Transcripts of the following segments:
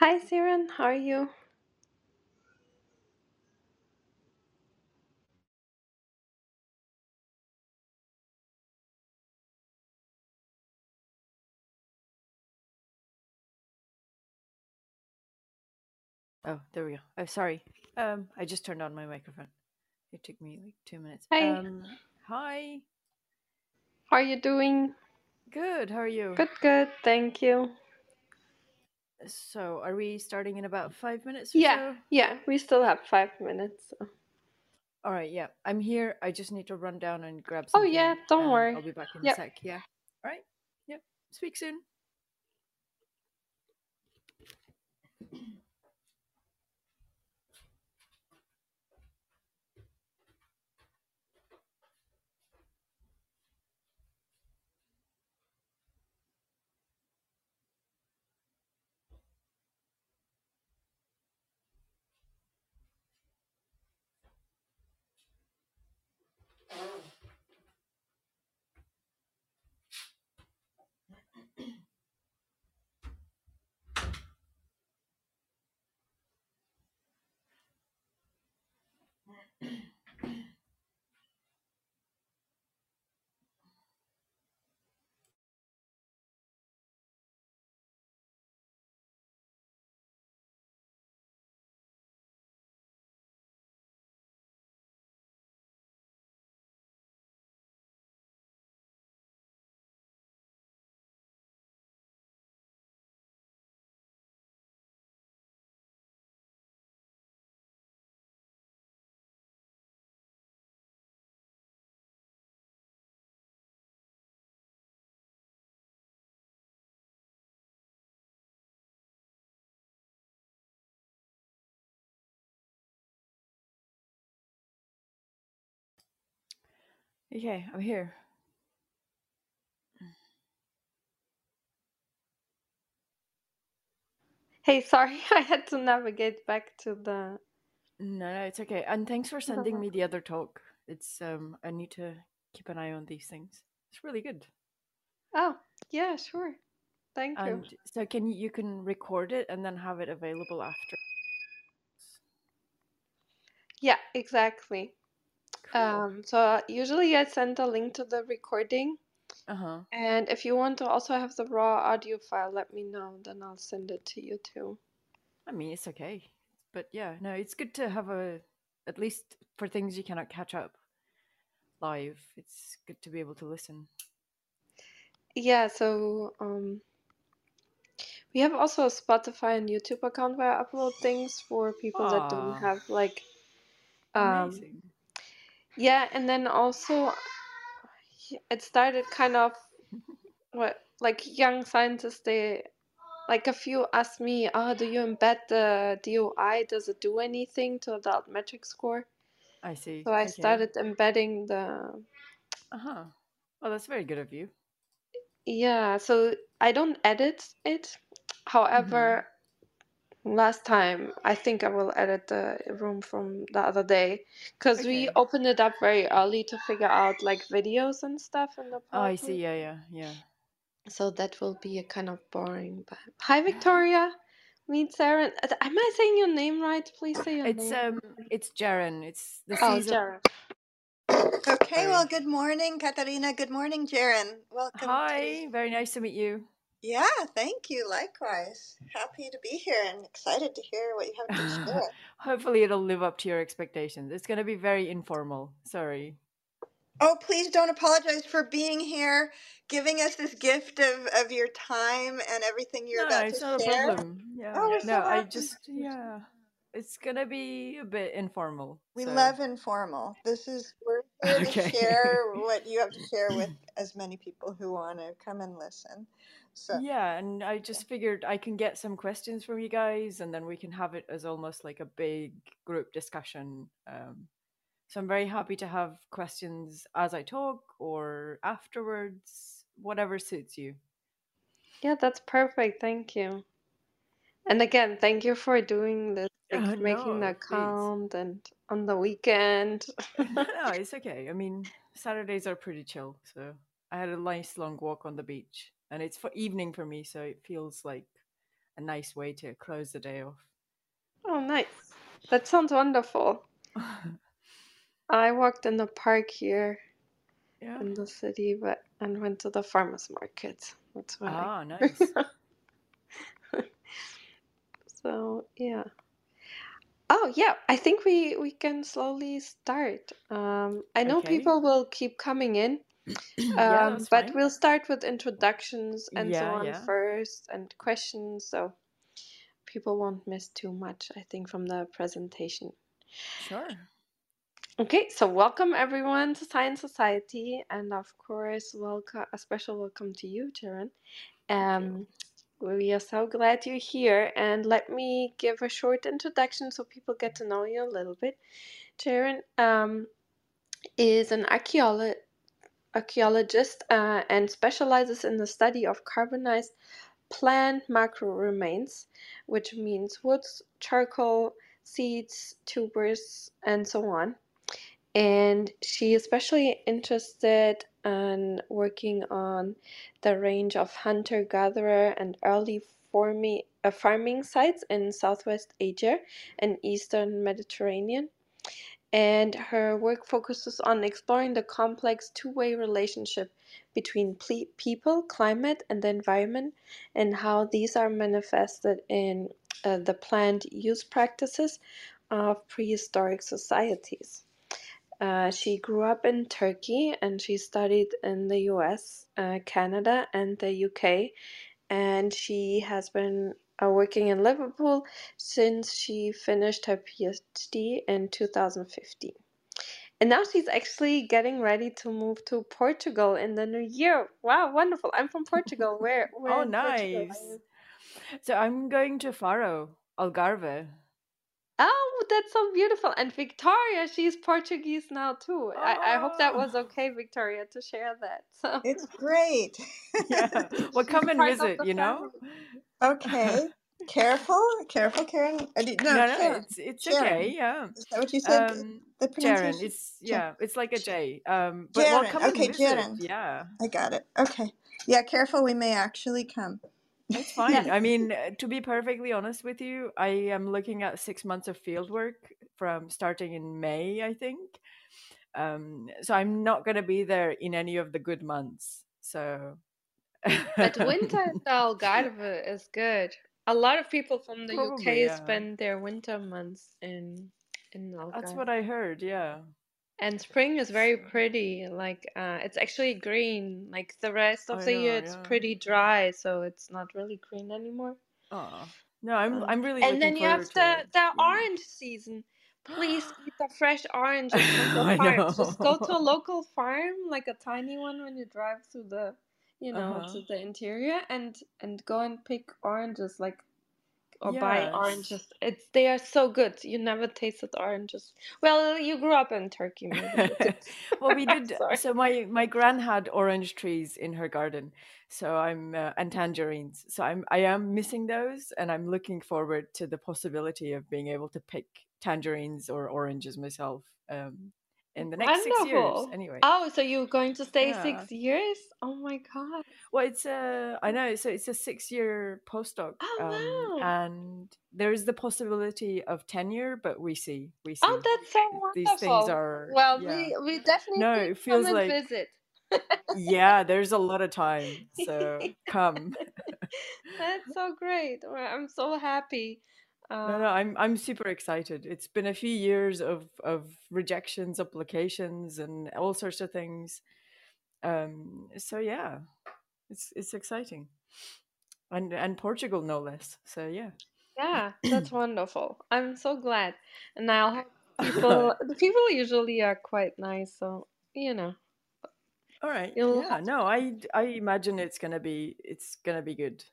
Hi, Siren. How are you? Oh, there we go. Oh, sorry. I just turned on my microphone. It took me like 2 minutes. Hi. Hi. How are you doing? Good. How are you? Good, good. Thank you. So, are we starting in about 5 minutes or so? Yeah, we still have 5 minutes. So. All right, yeah. I'm here. I just need to run down and grab something. Oh, yeah, don't worry. I'll be back in a sec, yeah. All right, yep. Speak soon. Okay, I'm here. Hey, sorry, I had to navigate back to the... No, it's okay. And thanks for sending me the other talk. It's I need to keep an eye on these things. It's really good. Oh, yeah, sure. Thank you. And so you can record it and then have it available after. Yeah, exactly. Cool. So usually I send a link to the recording, and if you want to also have the raw audio file, let me know, then I'll send it to you too. I mean, it's okay, but yeah, no, it's good to have at least for things you cannot catch up live, it's good to be able to listen. Yeah, so we have also a Spotify and YouTube account where I upload things for people that don't have like... Amazing. Yeah, and then also it started kind of like young scientists, they like a few asked me, oh, do you embed the DOI? Does it do anything to adult metric score? I see. So I started embedding the... Well, that's very good of you. Yeah, so I don't edit it. However, last time, I think I will edit the room from the other day because we opened it up very early to figure out like videos and stuff in the PowerPoint. I see, yeah. So that will be a kind of boring. But... Hi, Victoria. Meet Jaren. Am I saying your name right? Please say your name. It's Jaren. It's the season. Jaren. Okay, well, good morning, Katarina. Good morning, Jaren. Welcome. Hi, very nice to meet you. Yeah, thank you. Likewise. Happy to be here and excited to hear what you have to share. Hopefully it'll live up to your expectations. It's going to be very informal. Sorry. Oh, please don't apologize for being here, giving us this gift of your time and everything you're about to share. No, it's not a problem. Yeah. Oh, no, so I just, it's going to be a bit informal. We love informal. We're here to share what you have to share with as many people who want to come and listen. So yeah, and I just figured I can get some questions from you guys and then we can have it as almost like a big group discussion. So I'm very happy to have questions as I talk or afterwards, whatever suits you. Yeah, that's perfect. Thank you. And again, thank you for doing this, making that count and on the weekend. No, it's okay. I mean, Saturdays are pretty chill. So I had a nice long walk on the beach. And it's for evening for me, so it feels like a nice way to close the day off. Oh, nice. That sounds wonderful. I walked in the park here in the city, but and went to the farmer's market. That's what nice. So, yeah. Oh, yeah. I think we can slowly start. I know people will keep coming in, but fine. We'll start with introductions and so on first and questions. So people won't miss too much, I think, from the presentation. Sure. Okay, so welcome everyone to Science Society, and of course, welcome a special welcome to you, Jaren. We are so glad you're here, and let me give a short introduction so people get to know you a little bit. Jaren is an archaeologist and specializes in the study of carbonized plant macro remains, which means woods, charcoal, seeds, tubers, and so on. And she is especially interested in working on the range of hunter-gatherer and early farming sites in Southwest Asia and Eastern Mediterranean. And her work focuses on exploring the complex two-way relationship between people, climate, and the environment, and how these are manifested in the plant use practices of prehistoric societies. She grew up in Turkey, and she studied in the US, Canada, and the UK, and she has been working in Liverpool since she finished her PhD in 2015. And now she's actually getting ready to move to Portugal in the new year. Wow, wonderful. I'm from Portugal. Where oh, nice. So I'm going to Faro, Algarve. Oh, that's so beautiful. And Victoria, she's Portuguese now too. Oh. I hope that was okay, Victoria, to share that. So. It's great. Yeah. Well, come and visit, you know? Okay. Careful, Karen. No, it's Jaren. Okay, yeah. Is that what you said? The pronunciation? Jaren, it's like a J. But Jaren. Well, come and visit. Jaren. Yeah. I got it. Okay. Yeah, careful, we may actually come. It's fine. Yeah. I mean, to be perfectly honest with you, I am looking at 6 months of fieldwork from starting in May, I think. So I'm not going to be there in any of the good months. So, but winter in the Algarve is good. A lot of people from the UK spend their winter months in Algarve. That's what I heard. Yeah. And spring is very pretty, like it's actually green. Like the rest of the year, it's pretty dry, so it's not really green anymore. Oh no, I'm really. And then you have the orange season. Please eat the fresh oranges from the farm. Just go to a local farm, like a tiny one, when you drive through the, to the interior, and go and pick oranges, like. Or buy oranges. They are so good. You never tasted oranges. Well, you grew up in Turkey, maybe. Well, we did. So my gran had orange trees in her garden. So I'm and tangerines. So I am missing those, and I'm looking forward to the possibility of being able to pick tangerines or oranges myself. In the next 6 years, anyway. Oh, so you're going to stay 6 years? Oh my God! Well, it's a 6-year postdoc. Oh wow! And there is the possibility of tenure, but we see. Oh, that's so wonderful! These things are we definitely it feels come and visit. Yeah, there's a lot of time, so come. That's so great! I'm so happy. I'm super excited. It's been a few years of rejections, applications, and all sorts of things. So yeah, it's exciting, and Portugal no less. So yeah. Yeah, that's wonderful. I'm so glad. And I'll have people. The people usually are quite nice, so . All right. I imagine it's gonna be good.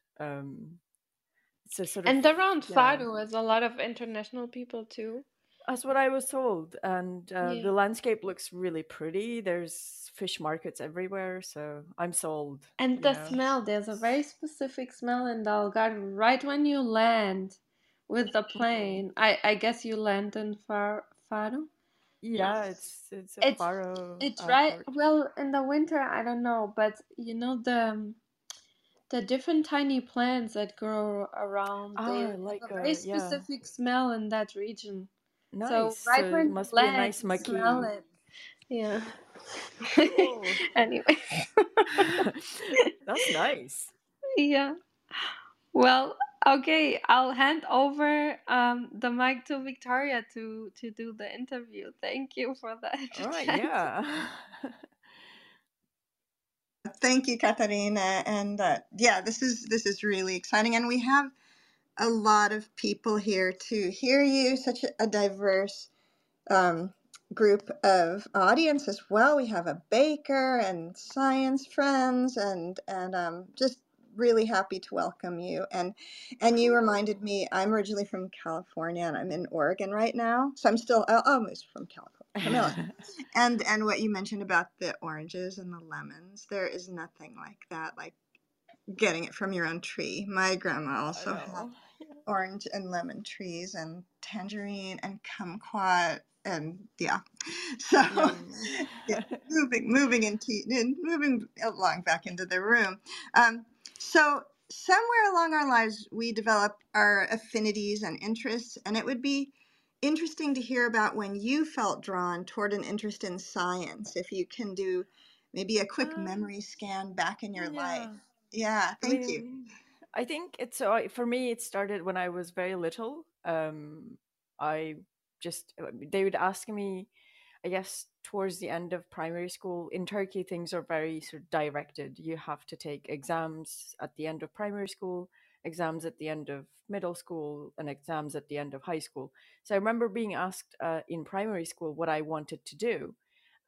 And around Faro is a lot of international people too. That's what I was told. And the landscape looks really pretty. There's fish markets everywhere, so I'm sold. And smell, there's a very specific smell in the Algarve right when you land with the plane. I guess you land in Faro? Yeah, it's a Faro. It's right, well, in the winter, I don't know, but you know the... the different tiny plants that grow around. They have a very specific smell in that region. Nice. So vibrant must be a nice mucky smell it. Yeah. Cool. Anyway. That's nice. Yeah. Well, okay, I'll hand over the mic to Victoria to do the interview. Thank you for that. All right, yeah. Thank you, Katarina. And yeah, this is really exciting. And we have a lot of people here to hear you, such a diverse group of audience as well. We have a baker and science friends, and just really happy to welcome you. And you reminded me, I'm originally from California and I'm in Oregon right now. So I'm still almost from California. And what you mentioned about the oranges and the lemons, there is nothing like that, like getting it from your own tree. My grandma also had orange and lemon trees and tangerine and kumquat and so yeah, moving along back into the room. So somewhere along our lives, we develop our affinities and interests, and it would be interesting to hear about when you felt drawn toward an interest in science. If you can do maybe a quick memory scan back in your life. Yeah, thank you. I think it's for me, it started when I was very little. They would ask me, I guess, towards the end of primary school. In Turkey, things are very sort of directed. You have to take exams at the end of primary school, exams at the end of middle school, and exams at the end of high school. So I remember being asked in primary school what I wanted to do.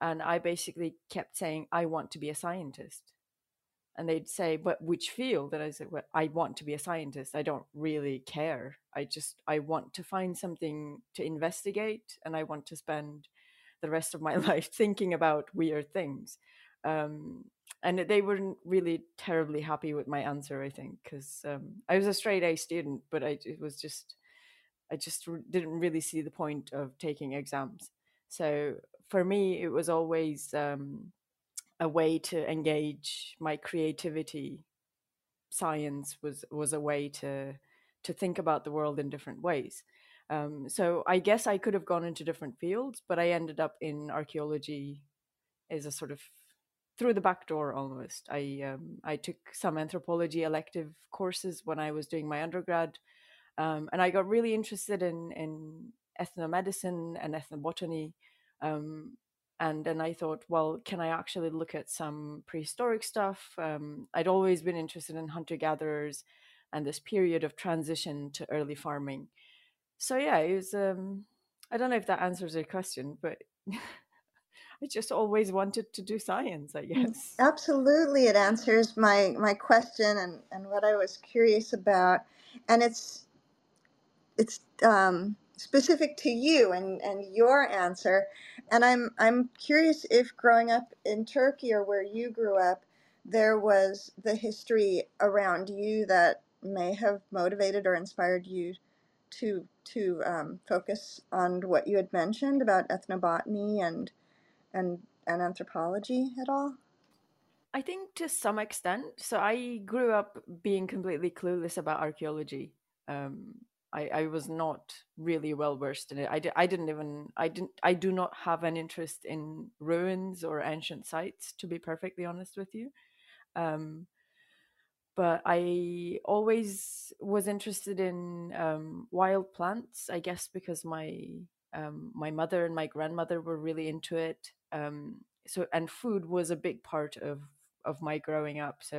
And I basically kept saying, I want to be a scientist. And they'd say, but which field? And I said, well, I want to be a scientist. I don't really care. I want to find something to investigate, and I want to spend the rest of my life thinking about weird things. And they weren't really terribly happy with my answer, I think, because I was a straight A student, but I just didn't really see the point of taking exams. So for me, it was always a way to engage my creativity. Science was a way to think about the world in different ways. So I guess I could have gone into different fields, but I ended up in archaeology as a sort of through the back door almost. I took some anthropology elective courses when I was doing my undergrad, and I got really interested in ethnomedicine and ethnobotany. And then I thought, well, can I actually look at some prehistoric stuff? I'd always been interested in hunter-gatherers and this period of transition to early farming. So yeah, it was, I don't know if that answers your question, but I just always wanted to do science, I guess. Absolutely, it answers my question and what I was curious about. And it's specific to you and your answer. And I'm curious if growing up in Turkey or where you grew up, there was the history around you that may have motivated or inspired you to focus on what you had mentioned about ethnobotany and anthropology at all? I think to some extent. So I grew up being completely clueless about archaeology. I was not really well versed in it. I do not have an interest in ruins or ancient sites, to be perfectly honest with you. But I always was interested in wild plants, I guess, because my mother and my grandmother were really into it. And food was a big part of my growing up. So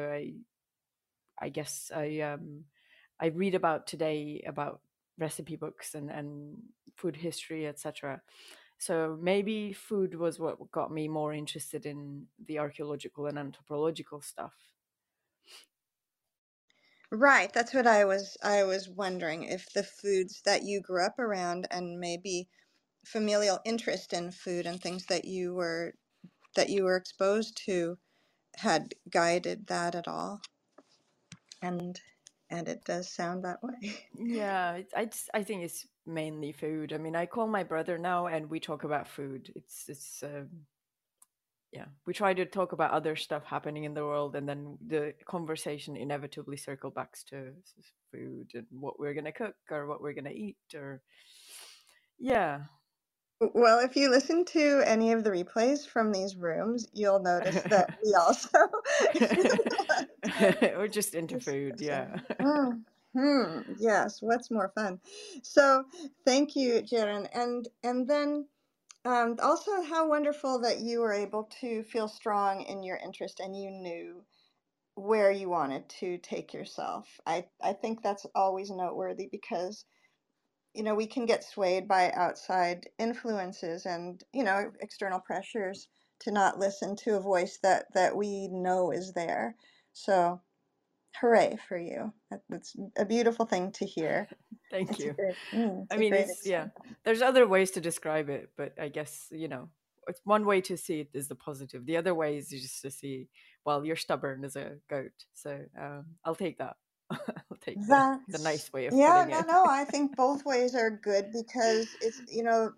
I read about today about recipe books and food history, etc. So maybe food was what got me more interested in the archaeological and anthropological stuff. Right, that's what I was wondering, if the foods that you grew up around and maybe familial interest in food and things that you were exposed to had guided that at all. And it does sound that way. Yeah, I think it's mainly food. I mean, I call my brother now and we talk about food. It's yeah, we try to talk about other stuff happening in the world, and then the conversation inevitably circles back to food and what we're going to cook or what we're going to eat, or yeah. Well, if you listen to any of the replays from these rooms, you'll notice that we also we're just into food, yeah. Yes, what's more fun? So thank you, Jaren, and then. Also, how wonderful that you were able to feel strong in your interest and you knew where you wanted to take yourself. I think that's always noteworthy because, you know, we can get swayed by outside influences and, you know, external pressures to not listen to a voice that we know is there. So hooray for you. That's a beautiful thing to hear. Thank you. I mean, it's, yeah, there's other ways to describe it, but I guess, you know, it's one way to see it is the positive. The other way is just to see, well, you're stubborn as a goat. So I'll take that. I'll take the nice way of putting it. No, I think both ways are good because it's, you know,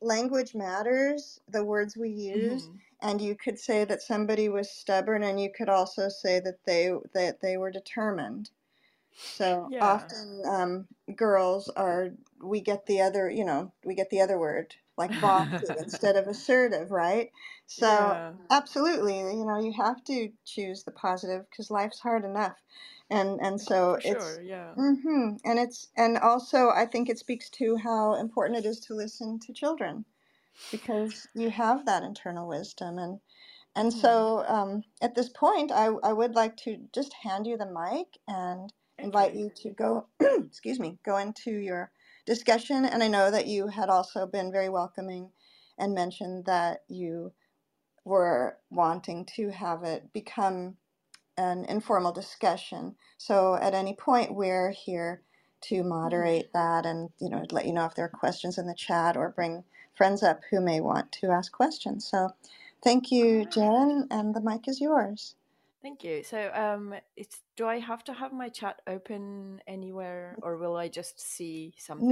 language matters, the words we use. Mm-hmm. And you could say that somebody was stubborn, and you could also say that they were determined. So yeah. Often girls are, we get the other, you know, we get the other word, like bossy instead of assertive, right? So yeah. Absolutely, you know, you have to choose the positive because life's hard enough. And so sure, it's, yeah. Mm-hmm, and it's, and also I think it speaks to how important it is to listen to children. Because you have that internal wisdom, and so at this point, I would like to just hand you the mic and invite you to go, excuse me, go into your discussion. And I know that you had also been very welcoming and mentioned that you were wanting to have it become an informal discussion. So at any point, we're here to moderate that and, you know, let you know if there are questions in the chat or bring friends up who may want to ask questions. So thank you, Jaren, and the mic is yours. Thank you. So it's, do I have to have my chat open anywhere, or will I just see something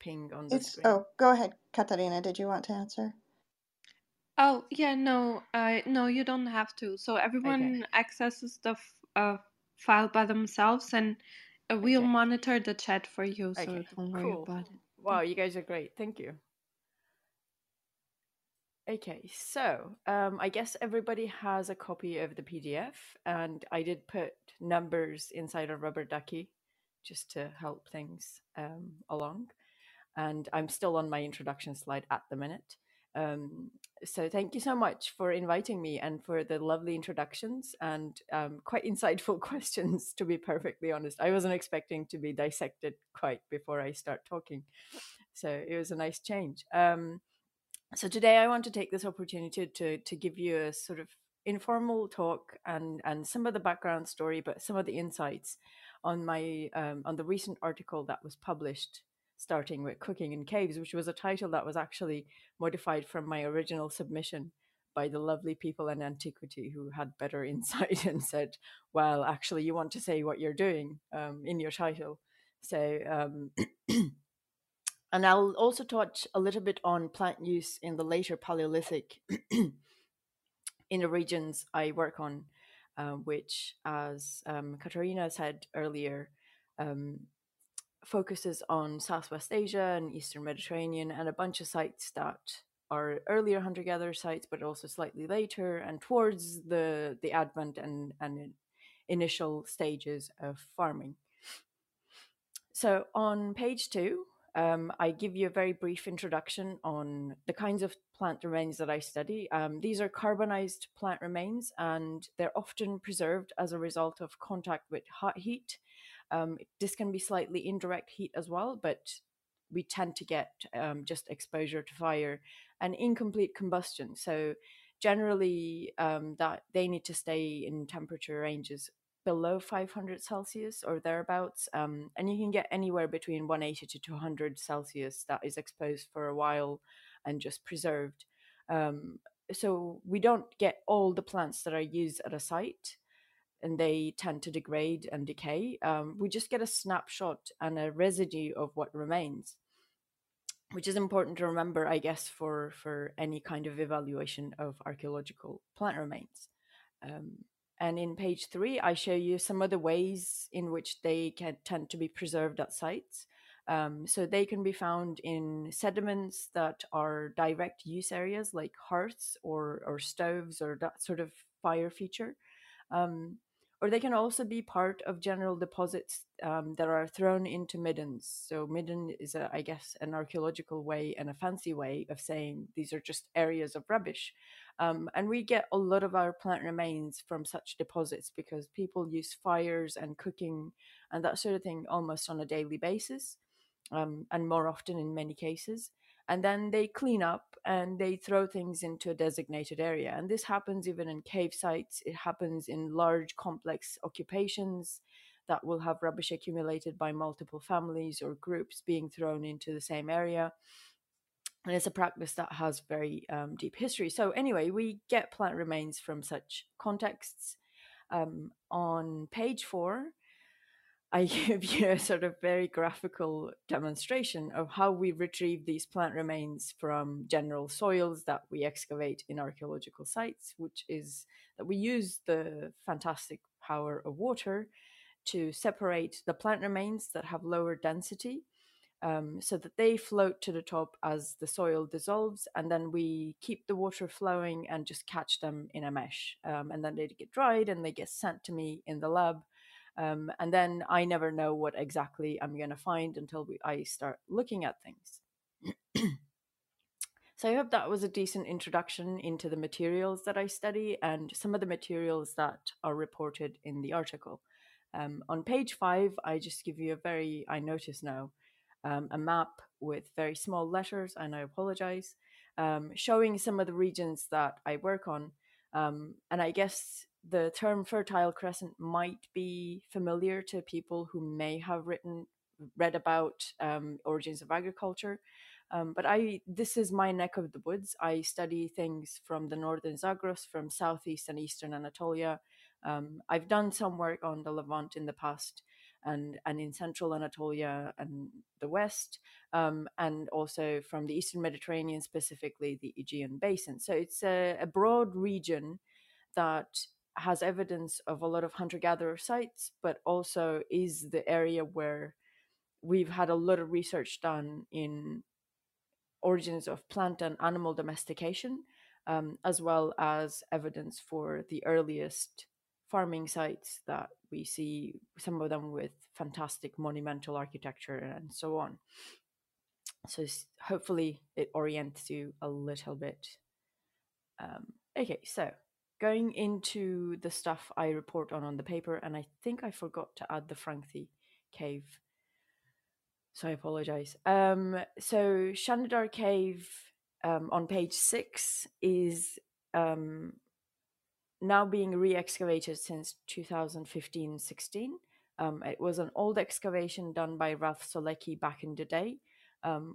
ping on the screen? Oh, go ahead, Katarina. Did you want to answer? Oh, yeah, no, you don't have to. So everyone accesses the file by themselves, and we'll monitor the chat for you, so don't worry about it. Wow, you guys are great. Thank you. Okay, so I guess everybody has a copy of the PDF, and I did put numbers inside a rubber ducky just to help things along. And I'm still on my introduction slide at the minute. So thank you so much for inviting me and for the lovely introductions and quite insightful questions, to be perfectly honest. I wasn't expecting to be dissected quite before I start talking. So it was a nice change. So today I want to take this opportunity to give you a sort of informal talk and some of the background story, but some of the insights on my on the recent article that was published, starting with Cooking in Caves, which was a title that was actually modified from my original submission by the lovely people in Antiquity who had better insight and said, well, actually, you want to say what you're doing in your title. So... And I'll also touch a little bit on plant use in the later Paleolithic in the regions I work on, which, as Katarina said earlier, focuses on Southwest Asia and Eastern Mediterranean and a bunch of sites that are earlier hunter-gatherer sites, but also slightly later and towards the advent and initial stages of farming. So on page 2, I give you a very brief introduction on the kinds of plant remains that I study. These are carbonized plant remains, and they're often preserved as a result of contact with hot heat. This can be slightly indirect heat as well, but we tend to get just exposure to fire and incomplete combustion. So generally, that they need to stay in temperature ranges below 500 Celsius or thereabouts, and you can get anywhere between 180 to 200 Celsius that is exposed for a while and just preserved. So we don't get all the plants that are used at a site, and they tend to degrade and decay. We just get a snapshot and a residue of what remains. which is important to remember, I guess, for any kind of evaluation of archaeological plant remains. And in page 3, I show you some of the ways in which they can tend to be preserved at sites. So they can be found in sediments that are direct use areas like hearths or stoves or that sort of fire feature. Or they can also be part of general deposits that are thrown into middens. So midden is, I guess, an archaeological way and a fancy way of saying these are just areas of rubbish. And we get a lot of our plant remains from such deposits because people use fires and cooking and that sort of thing almost on a daily basis, and more often in many cases. And then they clean up and they throw things into a designated area. And this happens even in cave sites. It happens in large, complex occupations that will have rubbish accumulated by multiple families or groups being thrown into the same area. And it's a practice that has very deep history. So anyway, we get plant remains from such contexts. On page 4, I give you a sort of very graphical demonstration of how we retrieve these plant remains from general soils that we excavate in archaeological sites, which is that we use the fantastic power of water to separate the plant remains that have lower density, so that they float to the top as the soil dissolves, and then we keep the water flowing and just catch them in a mesh. And then they get dried and they get sent to me in the lab. And then I never know what exactly I'm going to find until I start looking at things. So I hope that was a decent introduction into the materials that I study and some of the materials that are reported in the article. On page 5, I just give you a very, I notice now, a map with very small letters, and I apologize, showing some of the regions that I work on. And I guess the term Fertile Crescent might be familiar to people who may have read about origins of agriculture, but this is my neck of the woods. I study things from the northern Zagros, from southeast and eastern Anatolia. I've done some work on the Levant in the past, and in central Anatolia and the west, and also from the eastern Mediterranean, specifically the Aegean Basin. So it's a broad region that has evidence of a lot of hunter-gatherer sites, but also is the area where we've had a lot of research done in origins of plant and animal domestication, as well as evidence for the earliest farming sites that we see, some of them with fantastic monumental architecture and so on. So hopefully it orients you a little bit. Okay, so going into the stuff I report on the paper, and I think I forgot to add the Franchthi Cave, so I apologize. So Shanidar Cave on page 6 is now being re-excavated since 2015-16. It was an old excavation done by Ralph Solecki back in the day,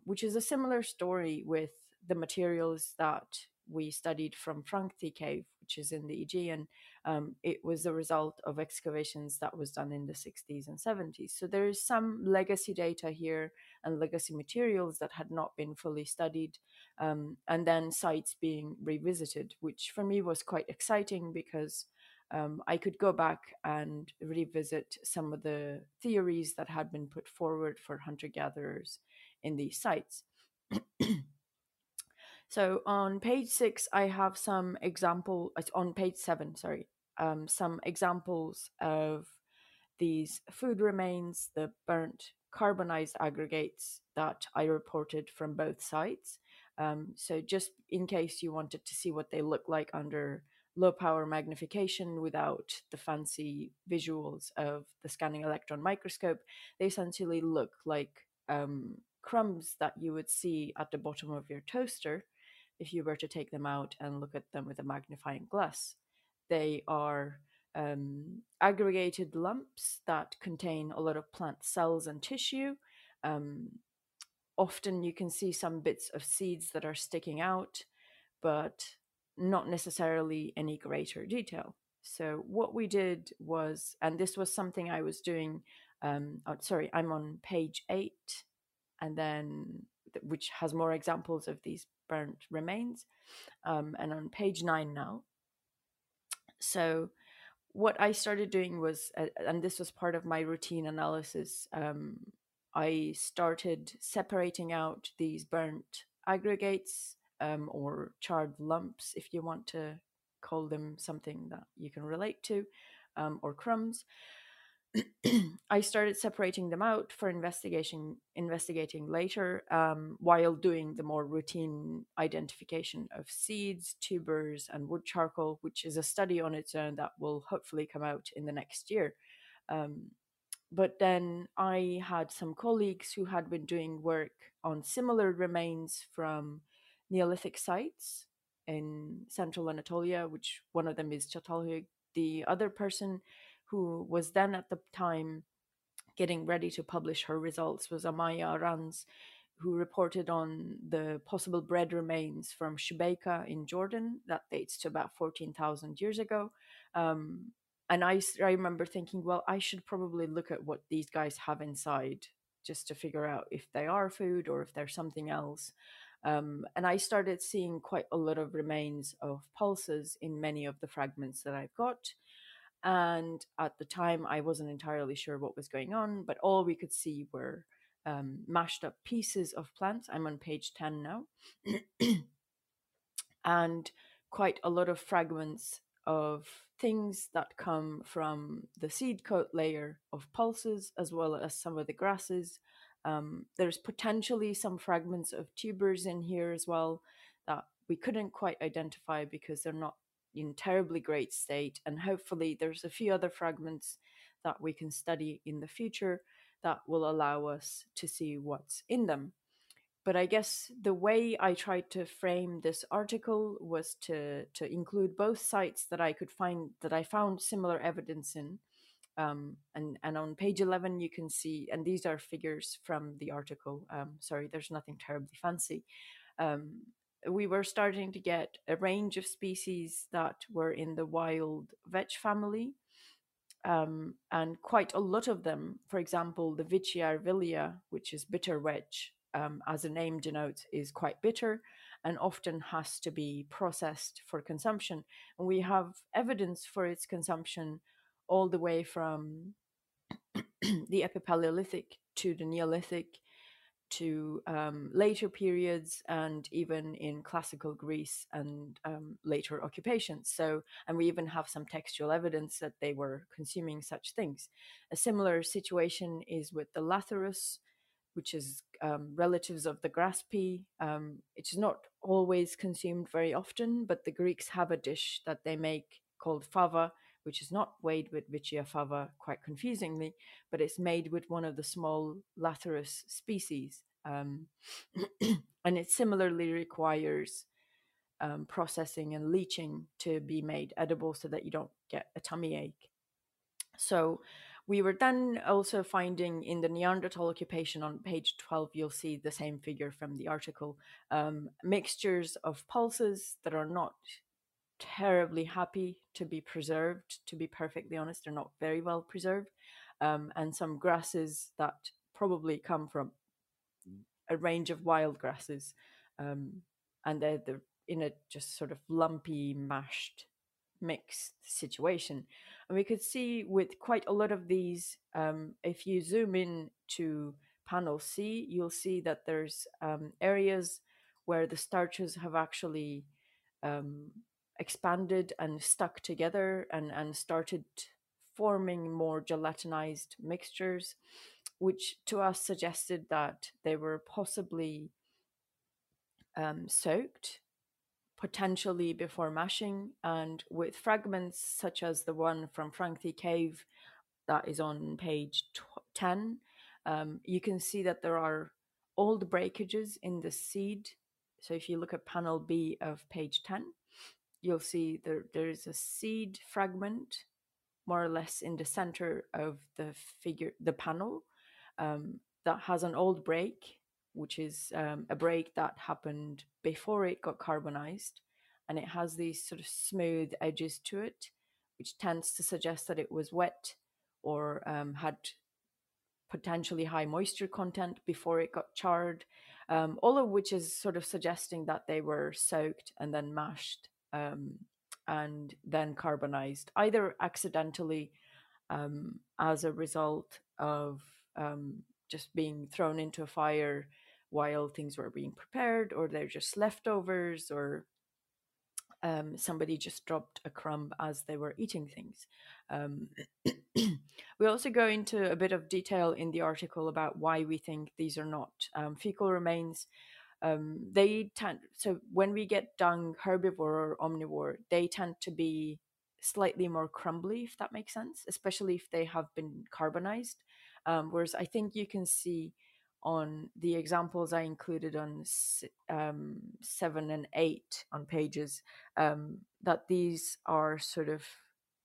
which is a similar story with the materials that we studied from Franchthi Cave, which is in the Aegean. It was a result of excavations that was done in the 60s and 70s. So there is some legacy data here and legacy materials that had not been fully studied, and then sites being revisited, which for me was quite exciting because I could go back and revisit some of the theories that had been put forward for hunter-gatherers in these sites. So on page 6, I have some example, on page 7, sorry, some examples of these food remains, the burnt carbonized aggregates that I reported from both sides. So just in case you wanted to see what they look like under low power magnification without the fancy visuals of the scanning electron microscope, they essentially look like crumbs that you would see at the bottom of your toaster if you were to take them out and look at them with a magnifying glass. They are aggregated lumps that contain a lot of plant cells and tissue. Often you can see some bits of seeds that are sticking out, but not necessarily any greater detail. So what we did was, and this was something I was doing, I'm on page 8, and then which has more examples of these burnt remains. And on page 9 now. So what I started doing was, and this was part of my routine analysis, I started separating out these burnt aggregates, or charred lumps, if you want to call them something that you can relate to, or crumbs. I started separating them out for investigating later, while doing the more routine identification of seeds, tubers, and wood charcoal, which is a study on its own that will hopefully come out in the next year. But then I had some colleagues who had been doing work on similar remains from Neolithic sites in central Anatolia, which one of them is Çatalhöyük. The other person, who was then at the time getting ready to publish her results, was Amaya Arranz, who reported on the possible bread remains from Shubayqa in Jordan. That dates to about 14,000 years ago. And I remember thinking, well, I should probably look at what these guys have inside just to figure out if they are food or if they're something else. And I started seeing quite a lot of remains of pulses in many of the fragments that I've got. And at the time, I wasn't entirely sure what was going on, but all we could see were mashed up pieces of plants. I'm on page 10 now. And quite a lot of fragments of things that come from the seed coat layer of pulses, as well as some of the grasses. There's potentially some fragments of tubers in here as well that we couldn't quite identify because they're not in terribly great state, and hopefully there's a few other fragments that we can study in the future that will allow us to see what's in them. But I guess the way I tried to frame this article was to include both sites that I could find, that I found similar evidence in, and on page 11 you can see, and these are figures from the article, sorry, there's nothing terribly fancy. We were starting to get a range of species that were in the wild vetch family, and quite a lot of them. For example, the Vicia arvilia, which is bitter vetch, as the name denotes, is quite bitter and often has to be processed for consumption. And we have evidence for its consumption all the way from the Epipaleolithic to the Neolithic, to later periods, and even in classical Greece and later occupations. So, and we even have some textual evidence that they were consuming such things. A similar situation is with the Lathyrus, which is relatives of the grass pea. It's not always consumed very often, but the Greeks have a dish that they make called fava, which is not weighed with Vicia fava, quite confusingly, but it's made with one of the small Lathyrus species. And it similarly requires processing and leaching to be made edible so that you don't get a tummy ache. So we were then also finding in the Neanderthal occupation, on page 12, you'll see the same figure from the article, mixtures of pulses that are not terribly happy to be preserved, to be perfectly honest. They're not very well preserved, and some grasses that probably come from a range of wild grasses, and they're in a just sort of lumpy, mashed, mixed situation. And we could see with quite a lot of these, if you zoom in to panel C, you'll see that there's areas where the starches have actually expanded and stuck together and started forming more gelatinized mixtures, which to us suggested that they were possibly soaked, potentially before mashing. And with fragments such as the one from Franchthi Cave that is on page 10, you can see that there are old breakages in the seed. So if you look at panel B of page 10, you'll see there is a seed fragment more or less in the center of the figure, the panel, that has an old break, which is a break that happened before it got carbonized, and it has these sort of smooth edges to it, which tends to suggest that it was wet or had potentially high moisture content before it got charred. all of which is sort of suggesting that they were soaked and then mashed and then carbonized, either accidentally as a result of just being thrown into a fire while things were being prepared, or they're just leftovers, or somebody just dropped a crumb as they were eating things. We also go into a bit of detail in the article about why we think these are not fecal remains. So when we get dung, herbivore or omnivore, they tend to be slightly more crumbly, if that makes sense, especially if they have been carbonized. Whereas I think you can see on the examples I included on 7 and 8 on pages, that these are sort of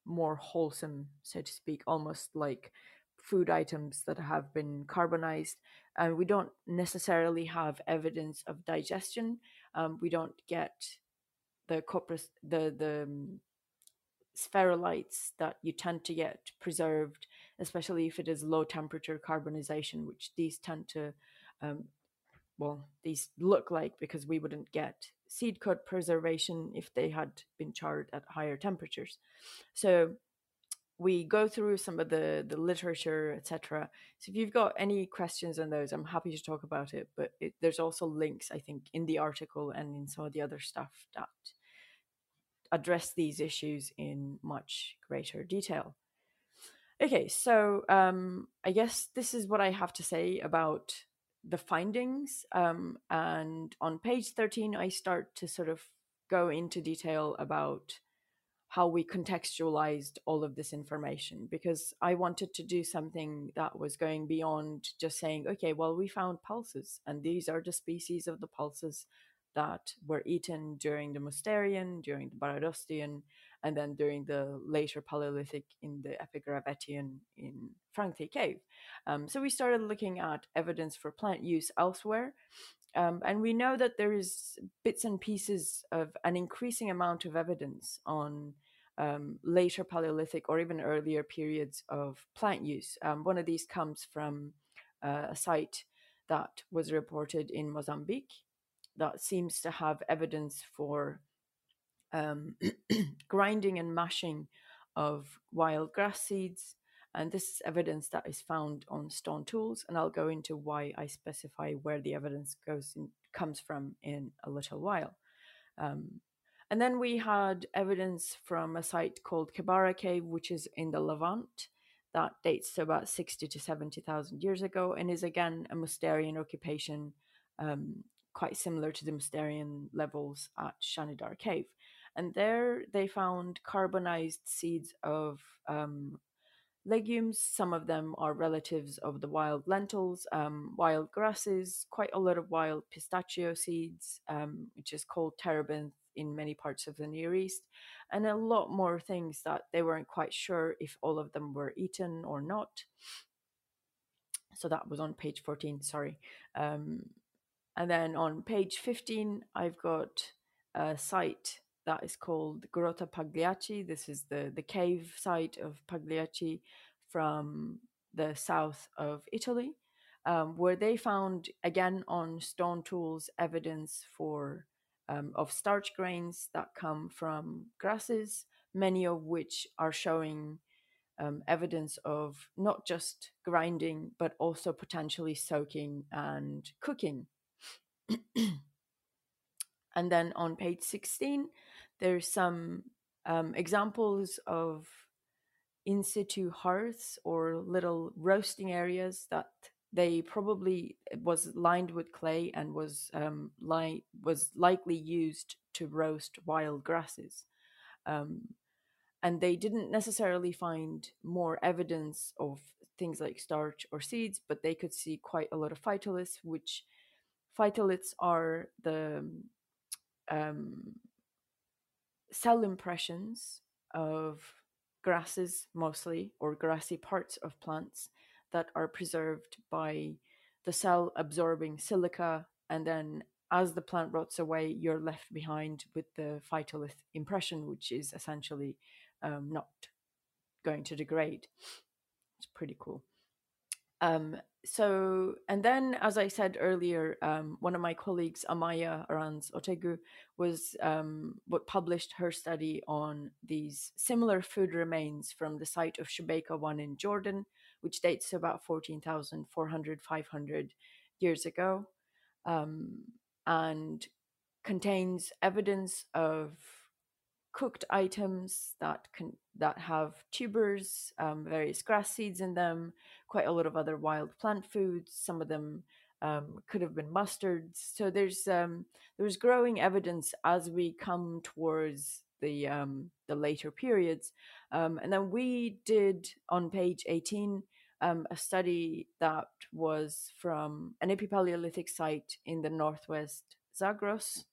more wholesome, so to speak, almost like food items that have been carbonized. And we don't necessarily have evidence of digestion. We don't get the spherolites that you tend to get preserved, especially if it is low temperature carbonization, which these tend to, these look like, because we wouldn't get seed coat preservation if they had been charred at higher temperatures. So we go through some of the literature, etc. So if you've got any questions on those, I'm happy to talk about it, but there's also links, I think, in the article and in some of the other stuff that address these issues in much greater detail. Okay, so I guess this is what I have to say about the findings. And on page 13, I start to sort of go into detail about how we contextualized all of this information, because I wanted to do something that was going beyond just saying, okay, well, we found pulses, and these are the species of the pulses that were eaten during the Mousterian, during the Baradostian, and then during the later Paleolithic in the Epigravetian in Franchthi Cave. So we started looking at evidence for plant use elsewhere. And we know that there is bits and pieces of an increasing amount of evidence on later Paleolithic or even earlier periods of plant use. One of these comes from a site that was reported in Mozambique that seems to have evidence for grinding and mashing of wild grass seeds. And this is evidence that is found on stone tools. And I'll go into why I specify where the evidence comes from in a little while. And then we had evidence from a site called Kibara Cave, which is in the Levant, that dates to about 60 to 70,000 years ago, and is again a Mousterian occupation, quite similar to the Mousterian levels at Shanidar Cave. And there they found carbonized seeds of legumes. Some of them are relatives of the wild lentils, wild grasses, quite a lot of wild pistachio seeds, which is called terebinth in many parts of the Near East, and a lot more things that they weren't quite sure if all of them were eaten or not. So that was on page 14, sorry. And then on page 15, I've got a site that is called Grotta Pagliacci. This is the cave site of Pagliacci from the south of Italy, where they found, again, on stone tools, evidence for of starch grains that come from grasses, many of which are showing evidence of not just grinding, but also potentially soaking and cooking. And then on page 16, there's some examples of in situ hearths or little roasting areas that they probably was lined with clay and was likely used to roast wild grasses. And they didn't necessarily find more evidence of things like starch or seeds, but they could see quite a lot of phytoliths, which phytoliths are the cell impressions of grasses mostly, or grassy parts of plants that are preserved by the cell absorbing silica, and then as the plant rots away, you're left behind with the phytolith impression, which is essentially not going to degrade. It's pretty cool. So, and then, as I said earlier, one of my colleagues, Amaya Arranz was published her study on these similar food remains from the site of Shubayqa 1 in Jordan, which dates to about 14,500 years ago, and contains evidence of cooked items that have tubers, various grass seeds in them, quite a lot of other wild plant foods. Some of them could have been mustards. So there's growing evidence as we come towards the later periods. And then we did on page 18 a study that was from an Epipaleolithic site in the northwest Zagros.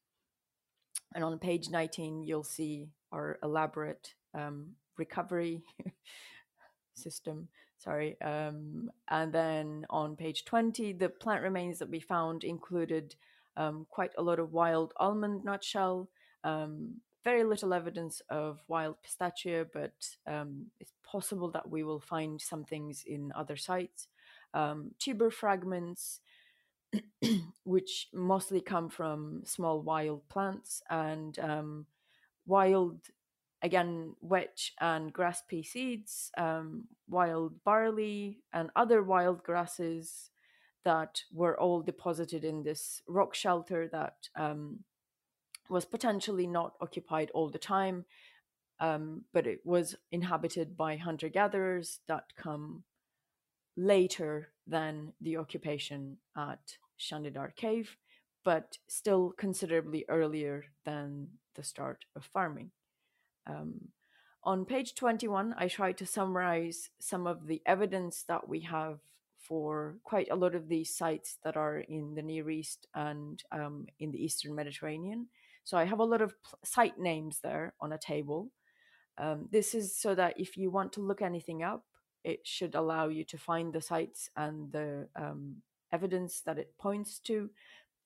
And on page 19, you'll see our elaborate recovery system. Sorry. And then on page 20, the plant remains that we found included quite a lot of wild almond nutshell, very little evidence of wild pistachio, but it's possible that we will find some things in other sites. Tuber fragments, which mostly come from small wild plants, and wild, again, vetch and grass pea seeds, wild barley and other wild grasses that were all deposited in this rock shelter that was potentially not occupied all the time, but it was inhabited by hunter-gatherers that come later than the occupation at Shanidar Cave, but still considerably earlier than the start of farming. On page 21, I tried to summarize some of the evidence that we have for quite a lot of these sites that are in the Near East and in the Eastern Mediterranean. So I have a lot of site names there on a table. This is so that if you want to look anything up, it should allow you to find the sites and the evidence that it points to.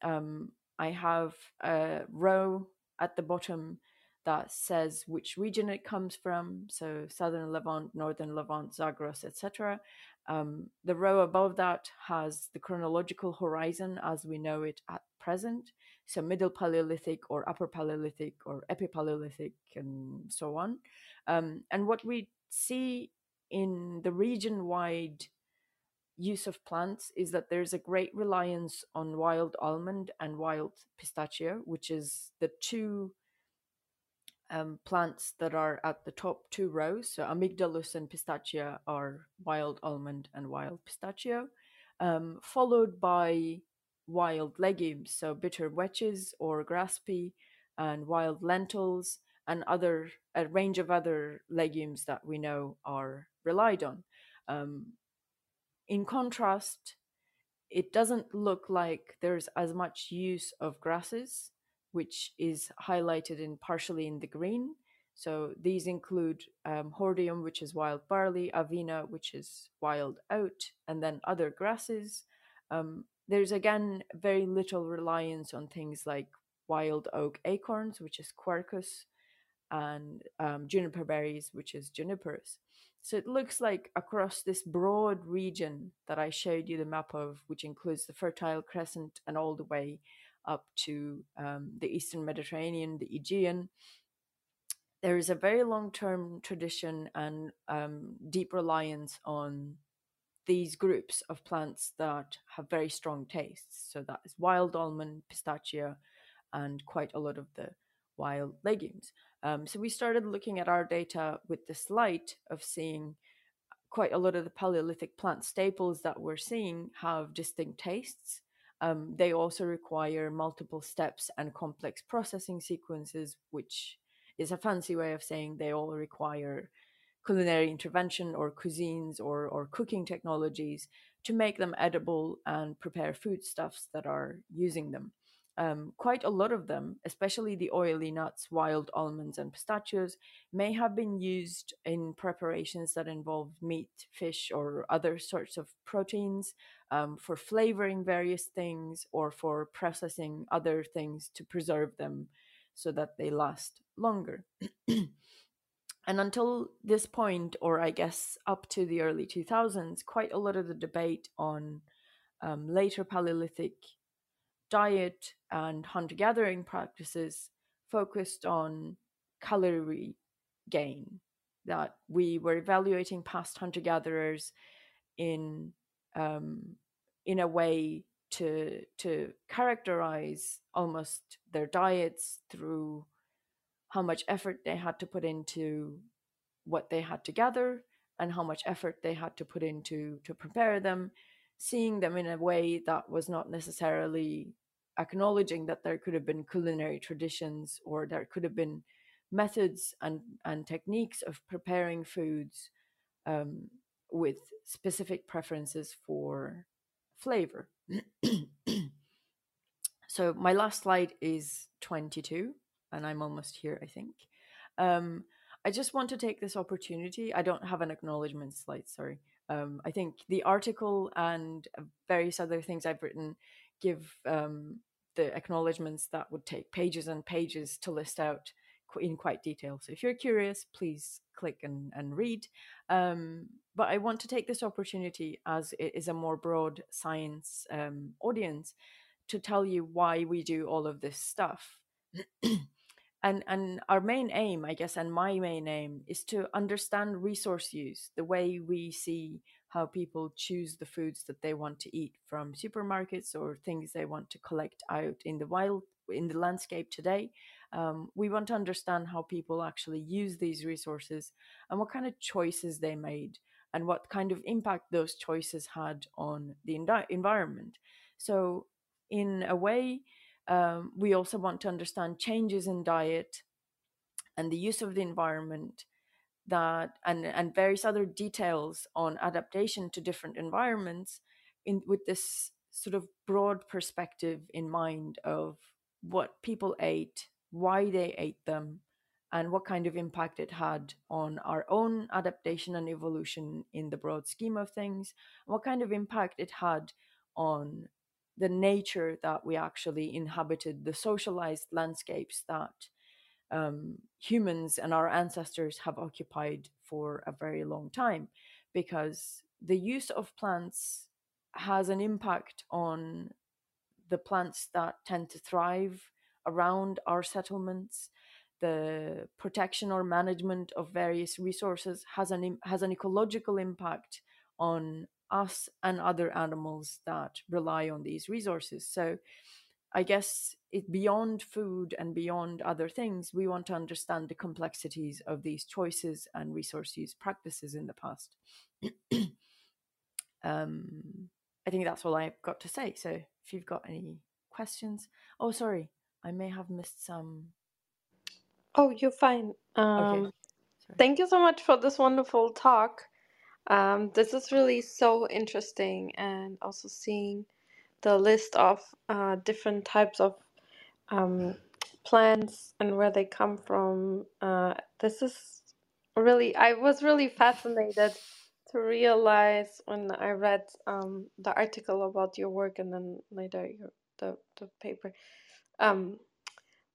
I have a row at the bottom that says which region it comes from, so Southern Levant, Northern Levant, Zagros, etc. The row above that has the chronological horizon as we know it at present, so Middle Paleolithic or Upper Paleolithic or Epipaleolithic and so on. And what we see in the region-wide use of plants is that there's a great reliance on wild almond and wild pistachio, which is the two plants that are at the top two rows. So amygdalus and pistachia are wild almond and wild pistachio, followed by wild legumes, so bitter vetches or grass pea, and wild lentils, and a range of other legumes that we know are relied on. In contrast, it doesn't look like there's as much use of grasses, which is highlighted partially in the green. So these include hordeum, which is wild barley, avena, which is wild oat, and then other grasses. There's again very little reliance on things like wild oak acorns, which is quercus, and juniper berries, which is juniperus. So it looks like across this broad region that I showed you the map of, which includes the Fertile Crescent and all the way up to the Eastern Mediterranean, the Aegean, there is a very long-term tradition and deep reliance on these groups of plants that have very strong tastes. So that is wild almond, pistachio, and quite a lot of the wild legumes. So we started looking at our data with this light of seeing quite a lot of the Paleolithic plant staples that we're seeing have distinct tastes. They also require multiple steps and complex processing sequences, which is a fancy way of saying they all require culinary intervention or cuisines or cooking technologies to make them edible and prepare foodstuffs that are using them. Quite a lot of them, especially the oily nuts, wild almonds and pistachios, may have been used in preparations that involved meat, fish, or other sorts of proteins, for flavoring various things or for processing other things to preserve them so that they last longer. And until this point, or I guess up to the early 2000s, quite a lot of the debate on later Paleolithic diet and hunter-gathering practices focused on calorie gain, that we were evaluating past hunter-gatherers in a way to characterize almost their diets through how much effort they had to put into what they had to gather and how much effort they had to put into to prepare them, seeing them in a way that was not necessarily acknowledging that there could have been culinary traditions, or there could have been methods and techniques of preparing foods with specific preferences for flavor. So my last slide is 22. And I'm almost here, I think. I just want to take this opportunity. I don't have an acknowledgement slide, sorry. I think the article and various other things I've written give the acknowledgements that would take pages and pages to list out in quite detail. So if you're curious, please click and read. But I want to take this opportunity, as it is a more broad science audience, to tell you why we do all of this stuff. And our main aim, I guess, and my main aim, is to understand resource use, the way we see how people choose the foods that they want to eat from supermarkets or things they want to collect out in the wild, in the landscape today. We want to understand how people actually use these resources and what kind of choices they made and what kind of impact those choices had on the environment. So in a way, we also want to understand changes in diet and the use of the environment, that and various other details on adaptation to different environments, in with this sort of broad perspective in mind of what people ate, why they ate them, and what kind of impact it had on our own adaptation and evolution in the broad scheme of things, what kind of impact it had on the nature that we actually inhabited, the socialized landscapes that humans and our ancestors have occupied for a very long time, because the use of plants has an impact on the plants that tend to thrive around our settlements. The protection or management of various resources has an ecological impact on us and other animals that rely on these resources. So I guess it beyond food and beyond other things, we want to understand the complexities of these choices and resource use practices in the past. I think that's all I've got to say. So if you've got any questions, oh, sorry, I may have missed some. Oh, you're fine. Okay. Thank you so much for this wonderful talk. This is really so interesting, and also seeing the list of different types of plants and where they come from. This is really, I was really fascinated to realize when I read the article about your work, and then later the paper,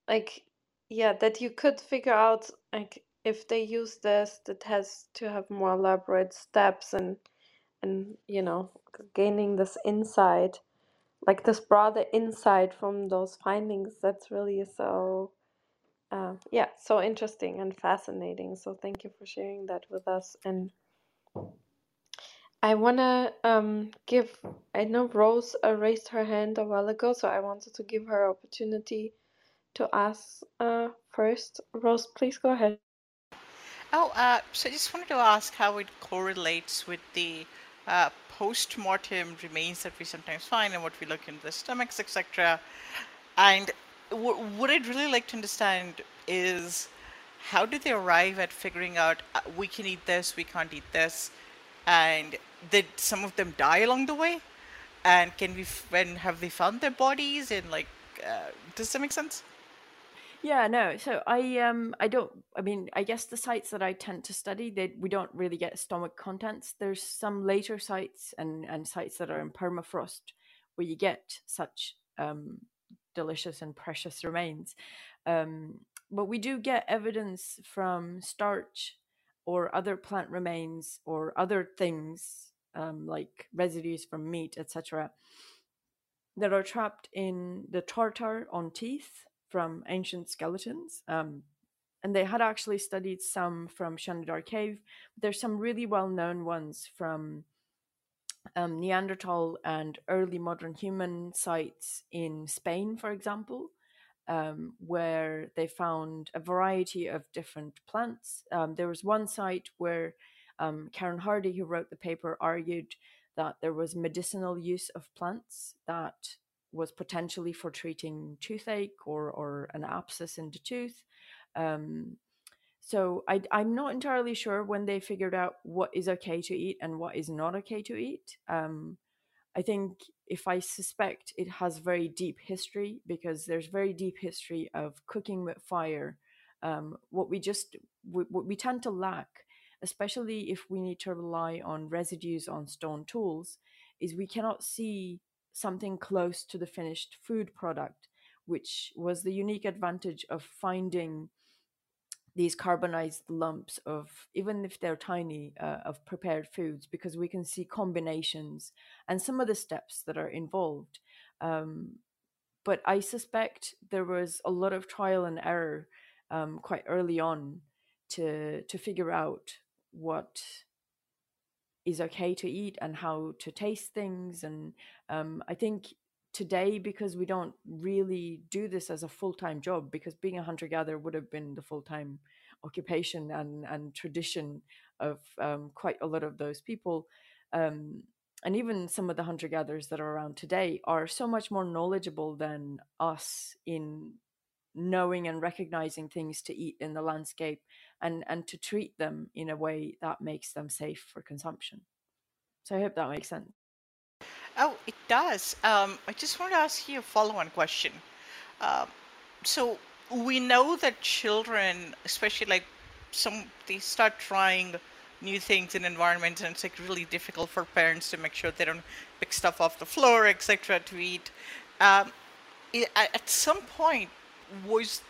like, yeah, that you could figure out, like, if they use this, that has to have more elaborate steps, and you know, gaining this insight, like this broader insight from those findings. That's really so, yeah, so interesting and fascinating. So thank you for sharing that with us. And I wanna give, I know Rose raised her hand a while ago, so I wanted to give her opportunity to ask first. Rose, please go ahead. Oh, so I just wanted to ask how it correlates with the post-mortem remains that we sometimes find, and what we look into the stomachs, etc. And what I'd really like to understand is, how do they arrive at figuring out we can eat this, we can't eat this, and did some of them die along the way? And can we, when have they found their bodies? And like, does that make sense? Yeah, no. So I guess the sites that I tend to study, we don't really get stomach contents. There's some later sites and sites that are in permafrost where you get such delicious and precious remains. But we do get evidence from starch or other plant remains or other things like residues from meat, etc., that are trapped in the tartar on teeth from ancient skeletons. And they had actually studied some from Shanidar Cave. There's some really well-known ones from Neanderthal and early modern human sites in Spain, for example, where they found a variety of different plants. There was one site where Karen Hardy, who wrote the paper, argued that there was medicinal use of plants that was potentially for treating toothache or an abscess in the tooth. So I'm not entirely sure when they figured out what is okay to eat and what is not okay to eat. I think, if I suspect, it has very deep history, because there's very deep history of cooking with fire. What we tend to lack, especially if we need to rely on residues on stone tools, is we cannot see something close to the finished food product, which was the unique advantage of finding these carbonized lumps of, even if they're tiny, of prepared foods, because we can see combinations and some of the steps that are involved. But I suspect there was a lot of trial and error quite early on to figure out what is okay to eat and how to taste things. And I think today, because we don't really do this as a full-time job, because being a hunter-gatherer would have been the full-time occupation and tradition of quite a lot of those people, and even some of the hunter-gatherers that are around today are so much more knowledgeable than us in knowing and recognizing things to eat in the landscape and to treat them in a way that makes them safe for consumption. So I hope that makes sense. Oh, it does. I just want to ask you a follow-on question. So we know that children, especially they start trying new things in environments, and it's like really difficult for parents to make sure they don't pick stuff off the floor, etc., to eat. At some point, those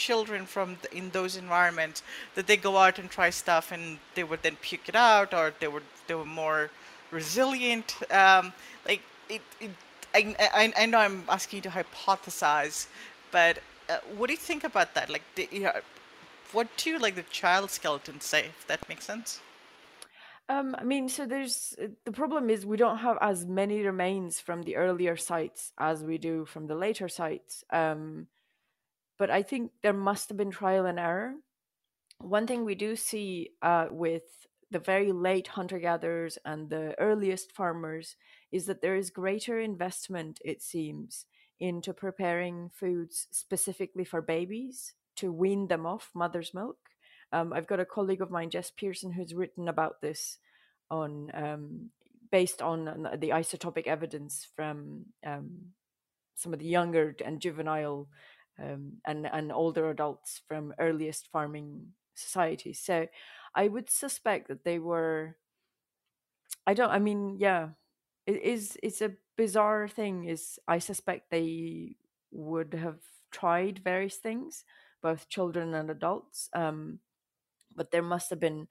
children in those environments, that they go out and try stuff and they would then puke it out, or they were more resilient? I know I'm asking you to hypothesize, but what do you think about that? What do the child skeletons say, if that makes sense? I mean, so the problem is we don't have as many remains from the earlier sites as we do from the later sites. But I think there must have been trial and error. One thing we do see with the very late hunter-gatherers and the earliest farmers is that there is greater investment, it seems, into preparing foods specifically for babies to wean them off mother's milk. I've got a colleague of mine, Jess Pearson, who's written about this on based on the isotopic evidence from some of the younger and juvenile and older adults from earliest farming societies. So I would suspect that they were, yeah, it's a bizarre thing, is I suspect they would have tried various things, both children and adults, but there must have been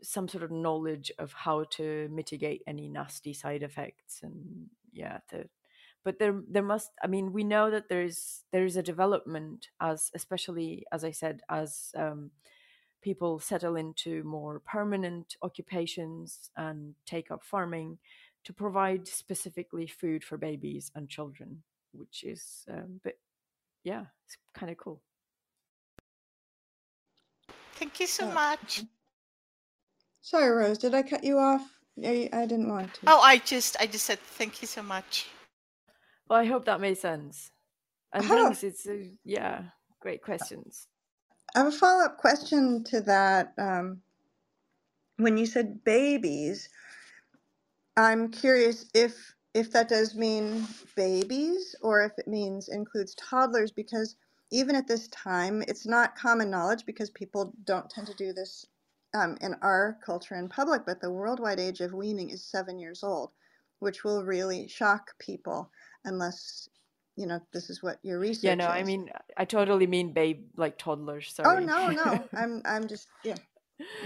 some sort of knowledge of how to mitigate any nasty side effects. And yeah, but there must, I mean, we know that there is a development, as especially, as I said, as people settle into more permanent occupations and take up farming, to provide specifically food for babies and children, which is yeah, it's kind of cool. Thank you so much. Sorry, Rose, did I cut you off? I didn't want to. Oh, I just said thank you so much. Well, I hope that made sense. And thanks, it's yeah, great questions. I have a follow-up question to that. When you said babies, I'm curious if that does mean babies or if it includes toddlers, because even at this time, it's not common knowledge, because people don't tend to do this in our culture in public, but the worldwide age of weaning is 7 years old, which will really shock people unless you know, this is what your research is. Yeah, no, I mean, I totally mean babe, like toddlers, sorry. Oh, no, no, I'm just, yeah,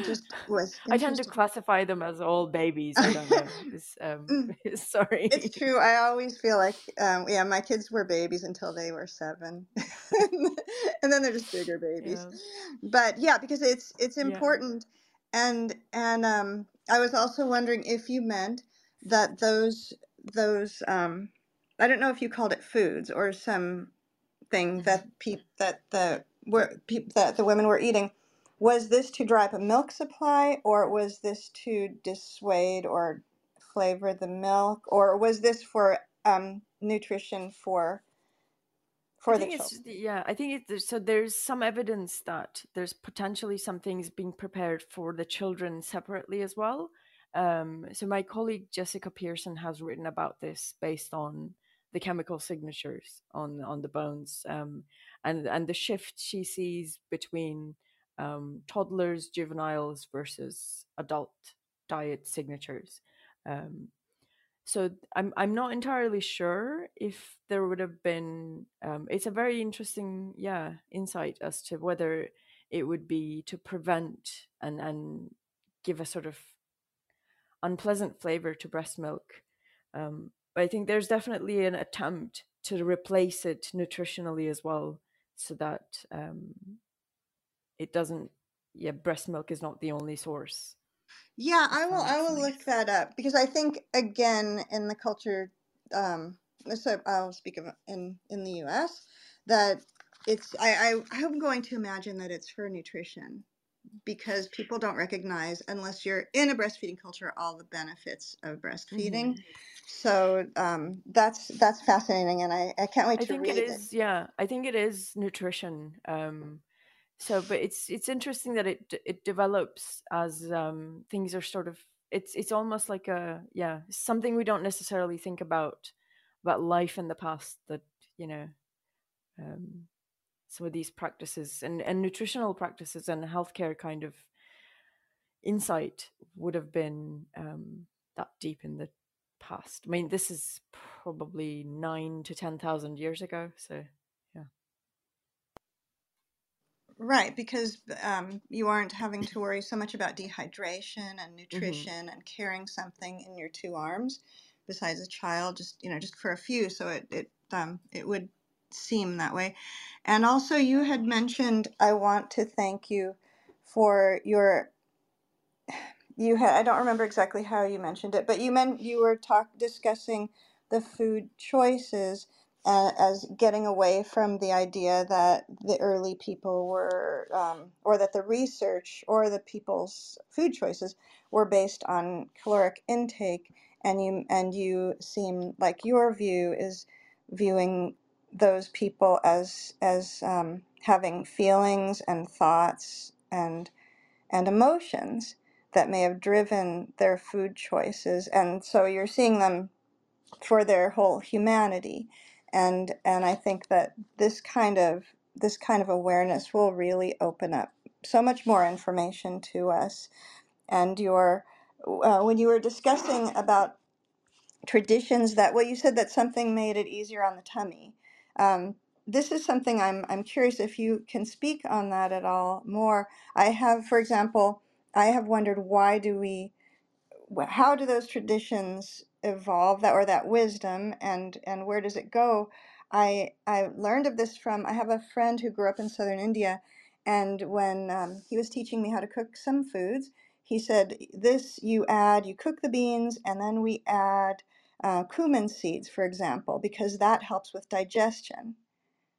just was. I tend to classify them as all babies. I don't know. Sorry. It's true. I always feel like, yeah, my kids were babies until they were 7. And then they're just bigger babies. Yeah. But yeah, because it's important. Yeah. And I was also wondering if you meant that those I don't know if you called it foods or something that the women were eating. Was this to drive a milk supply, or was this to dissuade or flavor the milk, or was this for nutrition for the children? Yeah, I think it's, so there's some evidence that there's potentially some things being prepared for the children separately as well. So my colleague Jessica Pearson has written about this based on the chemical signatures on the bones, and the shift she sees between toddlers, juveniles versus adult diet signatures. So I'm not entirely sure if there would have been. It's a very interesting insight as to whether it would be to prevent and give a sort of unpleasant flavor to breast milk, but I think there's definitely an attempt to replace it nutritionally as well, so that it doesn't. Yeah, breast milk is not the only source. Yeah, I will look that up, because I think again in the culture, so I'll speak of in the U.S. that it's. I'm going to imagine that it's for nutrition, because people don't recognize, unless you're in a breastfeeding culture, all the benefits of breastfeeding. Mm-hmm. So that's fascinating, and I can't wait to read it. I think it is nutrition. So, but it's interesting that it develops as things are sort of, it's almost like something we don't necessarily think about life in the past, that, you know, some of these practices and nutritional practices and healthcare kind of insight would have been that deep in the past. I mean, this is probably 9,000 to 10,000 years ago. So, yeah. Right, because you aren't having to worry so much about dehydration and nutrition and carrying something in your two arms besides a child, just for a few. So it would seem that way. And also, you had mentioned, I want to thank you for I don't remember exactly how you mentioned it, but you were discussing the food choices as getting away from the idea that the early people were, or that the research or the people's food choices were based on caloric intake. And you seem like your view is viewing those people as having feelings and thoughts and emotions that may have driven their food choices, and so you're seeing them for their whole humanity, and I think that this kind of awareness will really open up so much more information to us. And your when you were discussing about traditions, that you said that something made it easier on the tummy. This is something I'm curious if you can speak on that at all more. I have, for example, wondered how do those traditions evolve, that, or that wisdom, and where does it go? I learned of this from, I have a friend who grew up in southern India, and when he was teaching me how to cook some foods, he said, you cook the beans, and then we add cumin seeds, for example, because that helps with digestion.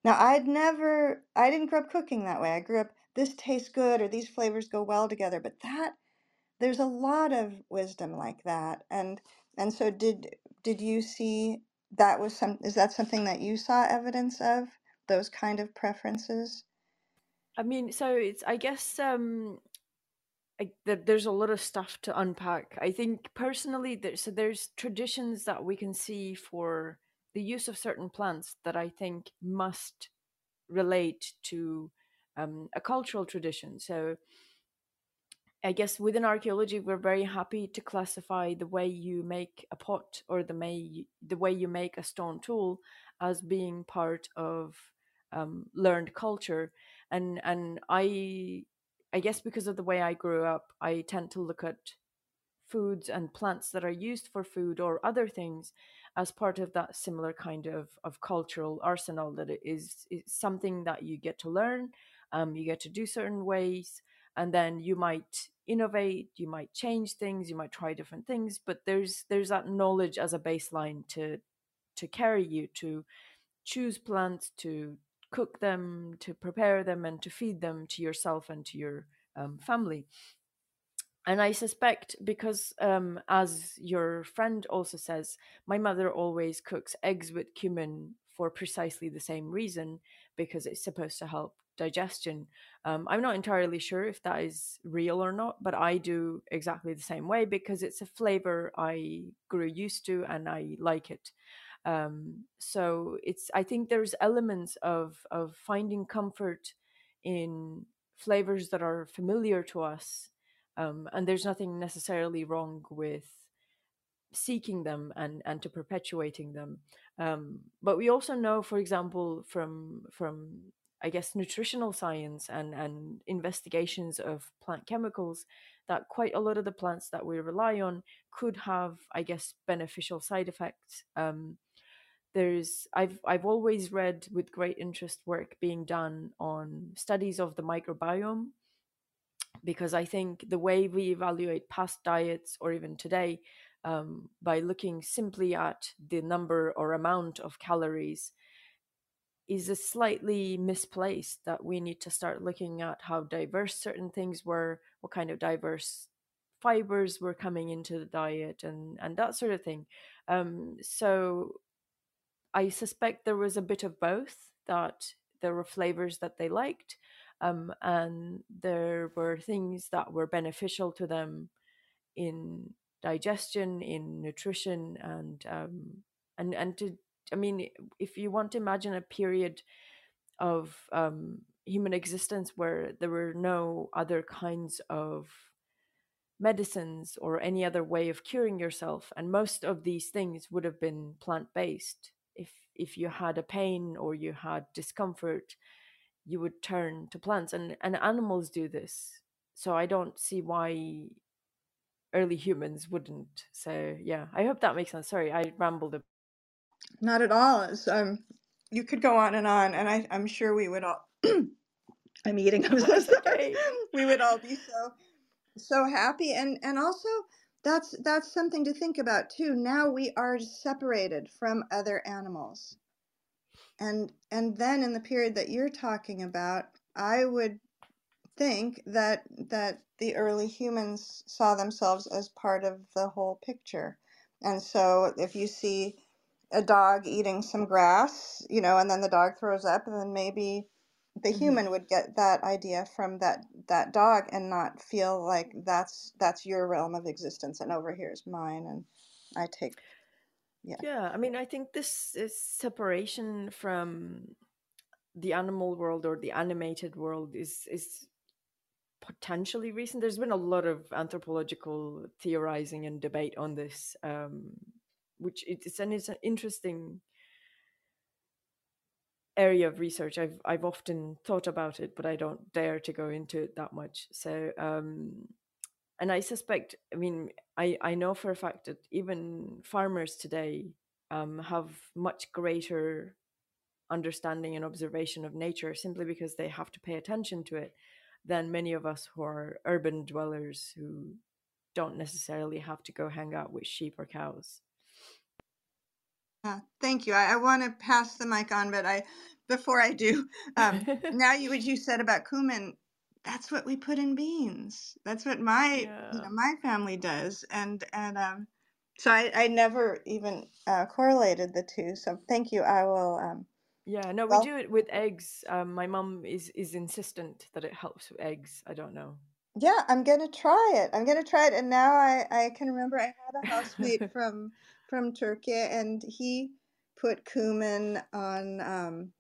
Now, I didn't grow up cooking that way. I grew up, this tastes good, or these flavors go well together, but there's a lot of wisdom like that. And so did you see that was is that something that you saw evidence of, those kind of preferences? I mean, so it's, I guess, there's a lot of stuff to unpack. I think personally, there's traditions that we can see for the use of certain plants that I think must relate to a cultural tradition. So I guess within archaeology, we're very happy to classify the way you make a pot or the way you make a stone tool as being part of learned culture. And I guess because of the way I grew up, I tend to look at foods and plants that are used for food or other things as part of that similar kind of cultural arsenal that it is something that you get to learn, you get to do certain ways, and then you might innovate, you might change things, you might try different things, but there's that knowledge as a baseline to carry you to choose plants, to cook them, to prepare them, and to feed them to yourself and to your family. And I suspect because, as your friend also says, my mother always cooks eggs with cumin for precisely the same reason, because it's supposed to help digestion. I'm not entirely sure if that is real or not, but I do exactly the same way because it's a flavor I grew used to and I like it. So it's, I think there's elements of finding comfort in flavors that are familiar to us. And there's nothing necessarily wrong with seeking them and to perpetuating them. But we also know, for example, from I guess, nutritional science and investigations of plant chemicals that quite a lot of the plants that we rely on could have, I guess, beneficial side effects. I've always read with great interest work being done on studies of the microbiome, because I think the way we evaluate past diets or even today by looking simply at the number or amount of calories is a slightly misplaced, that we need to start looking at how diverse certain things were, what kind of diverse fibers were coming into the diet and that sort of thing. So I suspect there was a bit of both, that there were flavors that they liked, and there were things that were beneficial to them in digestion, in nutrition, and to, I mean, if you want to imagine a period of human existence where there were no other kinds of medicines or any other way of curing yourself, and most of these things would have been plant-based. If you had a pain or you had discomfort, you would turn to plants, and animals do this. So I don't see why early humans wouldn't. So yeah, I hope that makes sense. Sorry, I rambled a bit. Not at all. It's, you could go on, and I'm sure we would all. I'm eating. I'm so sorry. We would all be so happy, and also that's something to think about too. Now we are separated from other animals, and then in the period that you're talking about, I would think that the early humans saw themselves as part of the whole picture, and so if you see a dog eating some grass, you know, and then the dog throws up, and then maybe the human would get that idea from that dog and not feel like that's your realm of existence and over here is mine, and I take. Yeah, I mean, I think this is separation from the animal world or the animated world is potentially recent. There's been a lot of anthropological theorizing and debate on this, which it's an interesting area of research. I've often thought about it, but I don't dare to go into it that much. So, and I suspect, I mean, I know for a fact that even farmers today have much greater understanding and observation of nature simply because they have to pay attention to it than many of us who are urban dwellers who don't necessarily have to go hang out with sheep or cows. Thank you. I want to pass the mic on, but before I do, now what you said about cumin, that's what we put in beans. That's what my my family does, and so I never even correlated the two. So thank you. I will. We do it with eggs. My mom is insistent that it helps with eggs. I don't know. Yeah, I'm gonna try it. And now I can remember I had a housemate from Turkey, and he put cumin on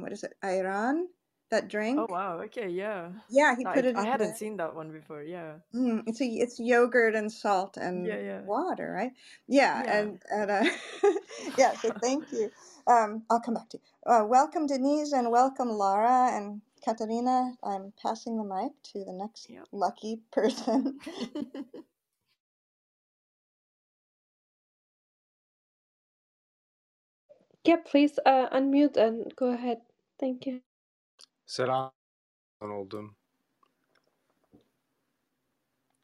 what is it, ayran, that drink. Oh wow, okay, yeah. Yeah, he put it in I hadn't seen that one before, yeah. It's yogurt and salt and water, right? Yeah, yeah. Yeah, so thank you. I'll come back to you. Welcome Denise and welcome Lara and Katarina. I'm passing the mic to the next lucky person. Yeah, please unmute and go ahead. Thank you. Selam oldum.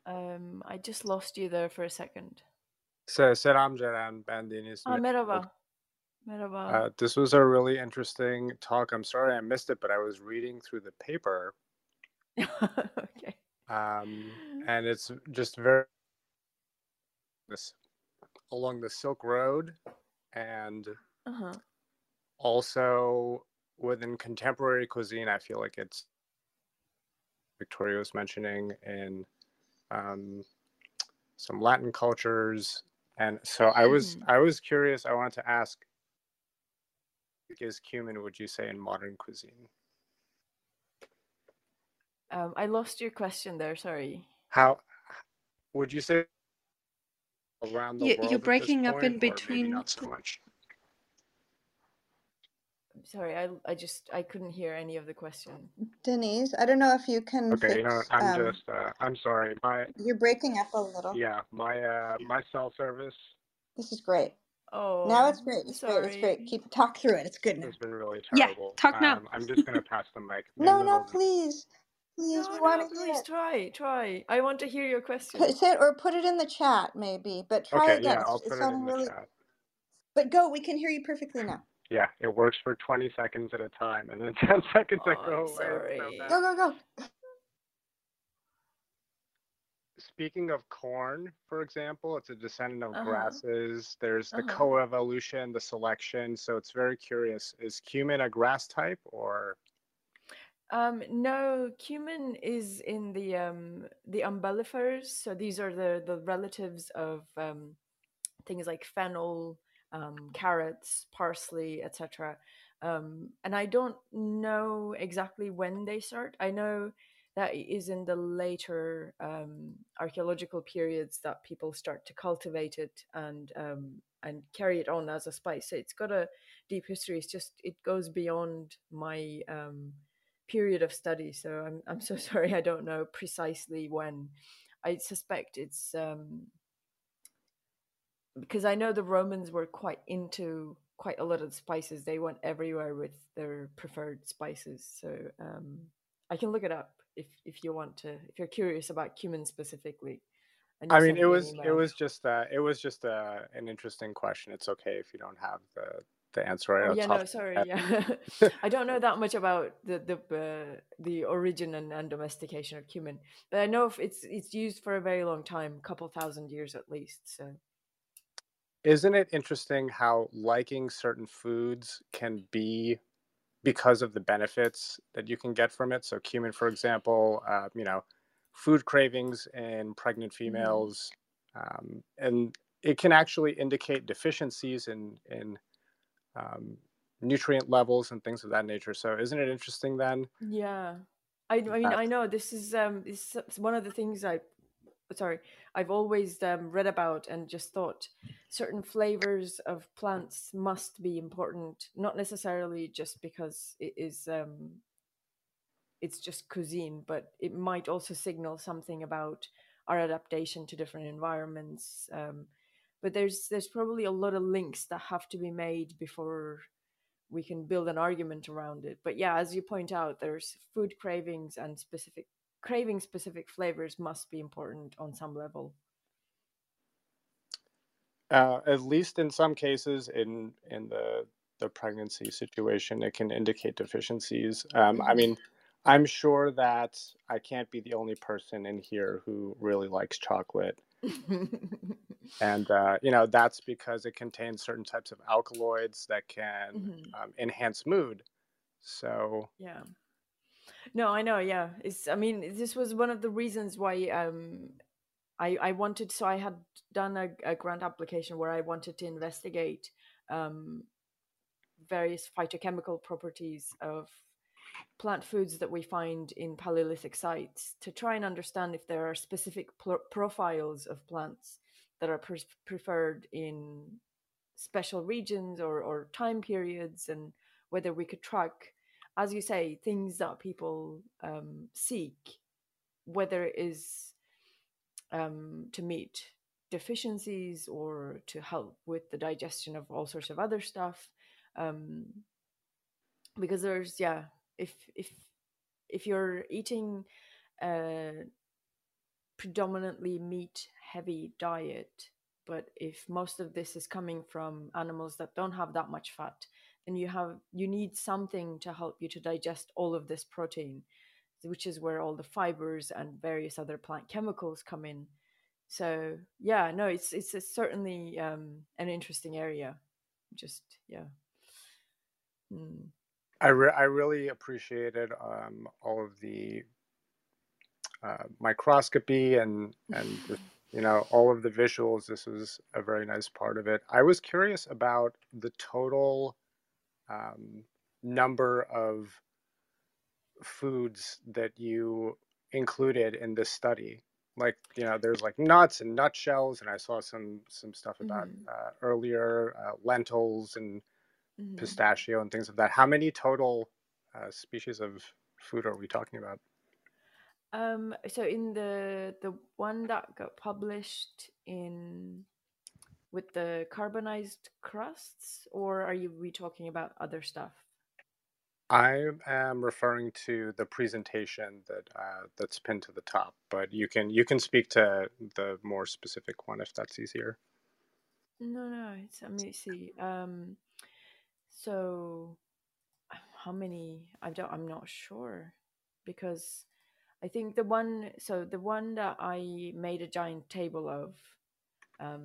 I just lost you there for a second. Selam Jaren, ben Deniz. Merhaba. Merhaba. This was a really interesting talk. I'm sorry I missed it, but I was reading through the paper. Okay. And it's just very along the Silk Road and also within contemporary cuisine, I feel like it's Victoria was mentioning in some Latin cultures, and so I was curious. I wanted to ask: is cumin, would you say, in modern cuisine? I lost your question there. Sorry. How would you say around the world? You're breaking up in between. Not so much. Sorry, I couldn't hear any of the question. Denise, I don't know if you can. Okay, fix, I'm sorry. You're breaking up a little. Yeah, my cell service. This is great. Oh, now it's great. It's great. Keep talk through it. It's good now. It's been really terrible. Yeah, talk now. I'm just gonna pass the mic. No, please, please. Try. I want to hear your question. Say it or put it in the chat maybe, but try again. Yeah, I'll put it in the chat. But go. We can hear you perfectly now. Yeah, it works for 20 seconds at a time, and then 10 seconds I go away. Go. Speaking of corn, for example, it's a descendant of grasses. There's the coevolution, the selection. So it's very curious. Is cumin a grass type or? No, cumin is in the umbellifers. So these are the relatives of things like fennel, carrots, parsley, etc. And I don't know exactly when they start. I know that it is in the later archaeological periods that people start to cultivate it and carry it on as a spice. So it's got a deep history. It's just it goes beyond my period of study. So I'm so sorry I don't know precisely when. I suspect it's because I know the Romans were quite into quite a lot of spices. They went everywhere with their preferred spices. So I can look it up if you want to, if you're curious about cumin specifically. And I mean, it was just an interesting question. It's okay if you don't have the answer right off the top of your head. Yeah. I don't know that much about the origin and domestication of cumin, but I know if it's used for a very long time, a couple thousand years at least. So. Isn't it interesting how liking certain foods can be because of the benefits that you can get from it? So cumin, for example, food cravings in pregnant females, and it can actually indicate deficiencies in nutrient levels and things of that nature. So isn't it interesting then? Yeah, I know this is it's one of the things I've always read about and just thought certain flavors of plants must be important, not necessarily just because it is, it's just cuisine, but it might also signal something about our adaptation to different environments. But there's probably a lot of links that have to be made before we can build an argument around it. But yeah, as you point out, there's food cravings and specific flavors must be important on some level. At least in some cases, in the pregnancy situation, it can indicate deficiencies. I mean, I'm sure that I can't be the only person in here who really likes chocolate. And, that's because it contains certain types of alkaloids that can enhance mood. So... yeah. No, I know. Yeah, I mean, this was one of the reasons why I wanted. So I had done a grant application where I wanted to investigate various phytochemical properties of plant foods that we find in Paleolithic sites to try and understand if there are specific profiles of plants that are preferred in special regions or time periods, and whether we could track, as you say, things that people seek, whether it is to meet deficiencies or to help with the digestion of all sorts of other stuff. Because there's, yeah, if you're eating a predominantly meat-heavy diet, but if most of this is coming from animals that don't have that much fat, then you need something to help you to digest all of this protein, which is where all the fibers and various other plant chemicals come in. So yeah, no, it's certainly an interesting area. Just yeah. Mm. I really appreciated all of the microscopy and you know, all of the visuals. This was a very nice part of it. I was curious about the total number of foods that you included in this study. Like, you know, there's like nuts and nutshells, and I saw some stuff about earlier lentils and pistachio and things of that. How many total species of food are we talking about? So in the one that got published in with the carbonized crusts, or are we talking about other stuff? I am referring to the presentation that that's pinned to the top, but you can speak to the more specific one if that's easier. No, it's, let me see. So how many, I'm not sure, because I think the one that I made a giant table of,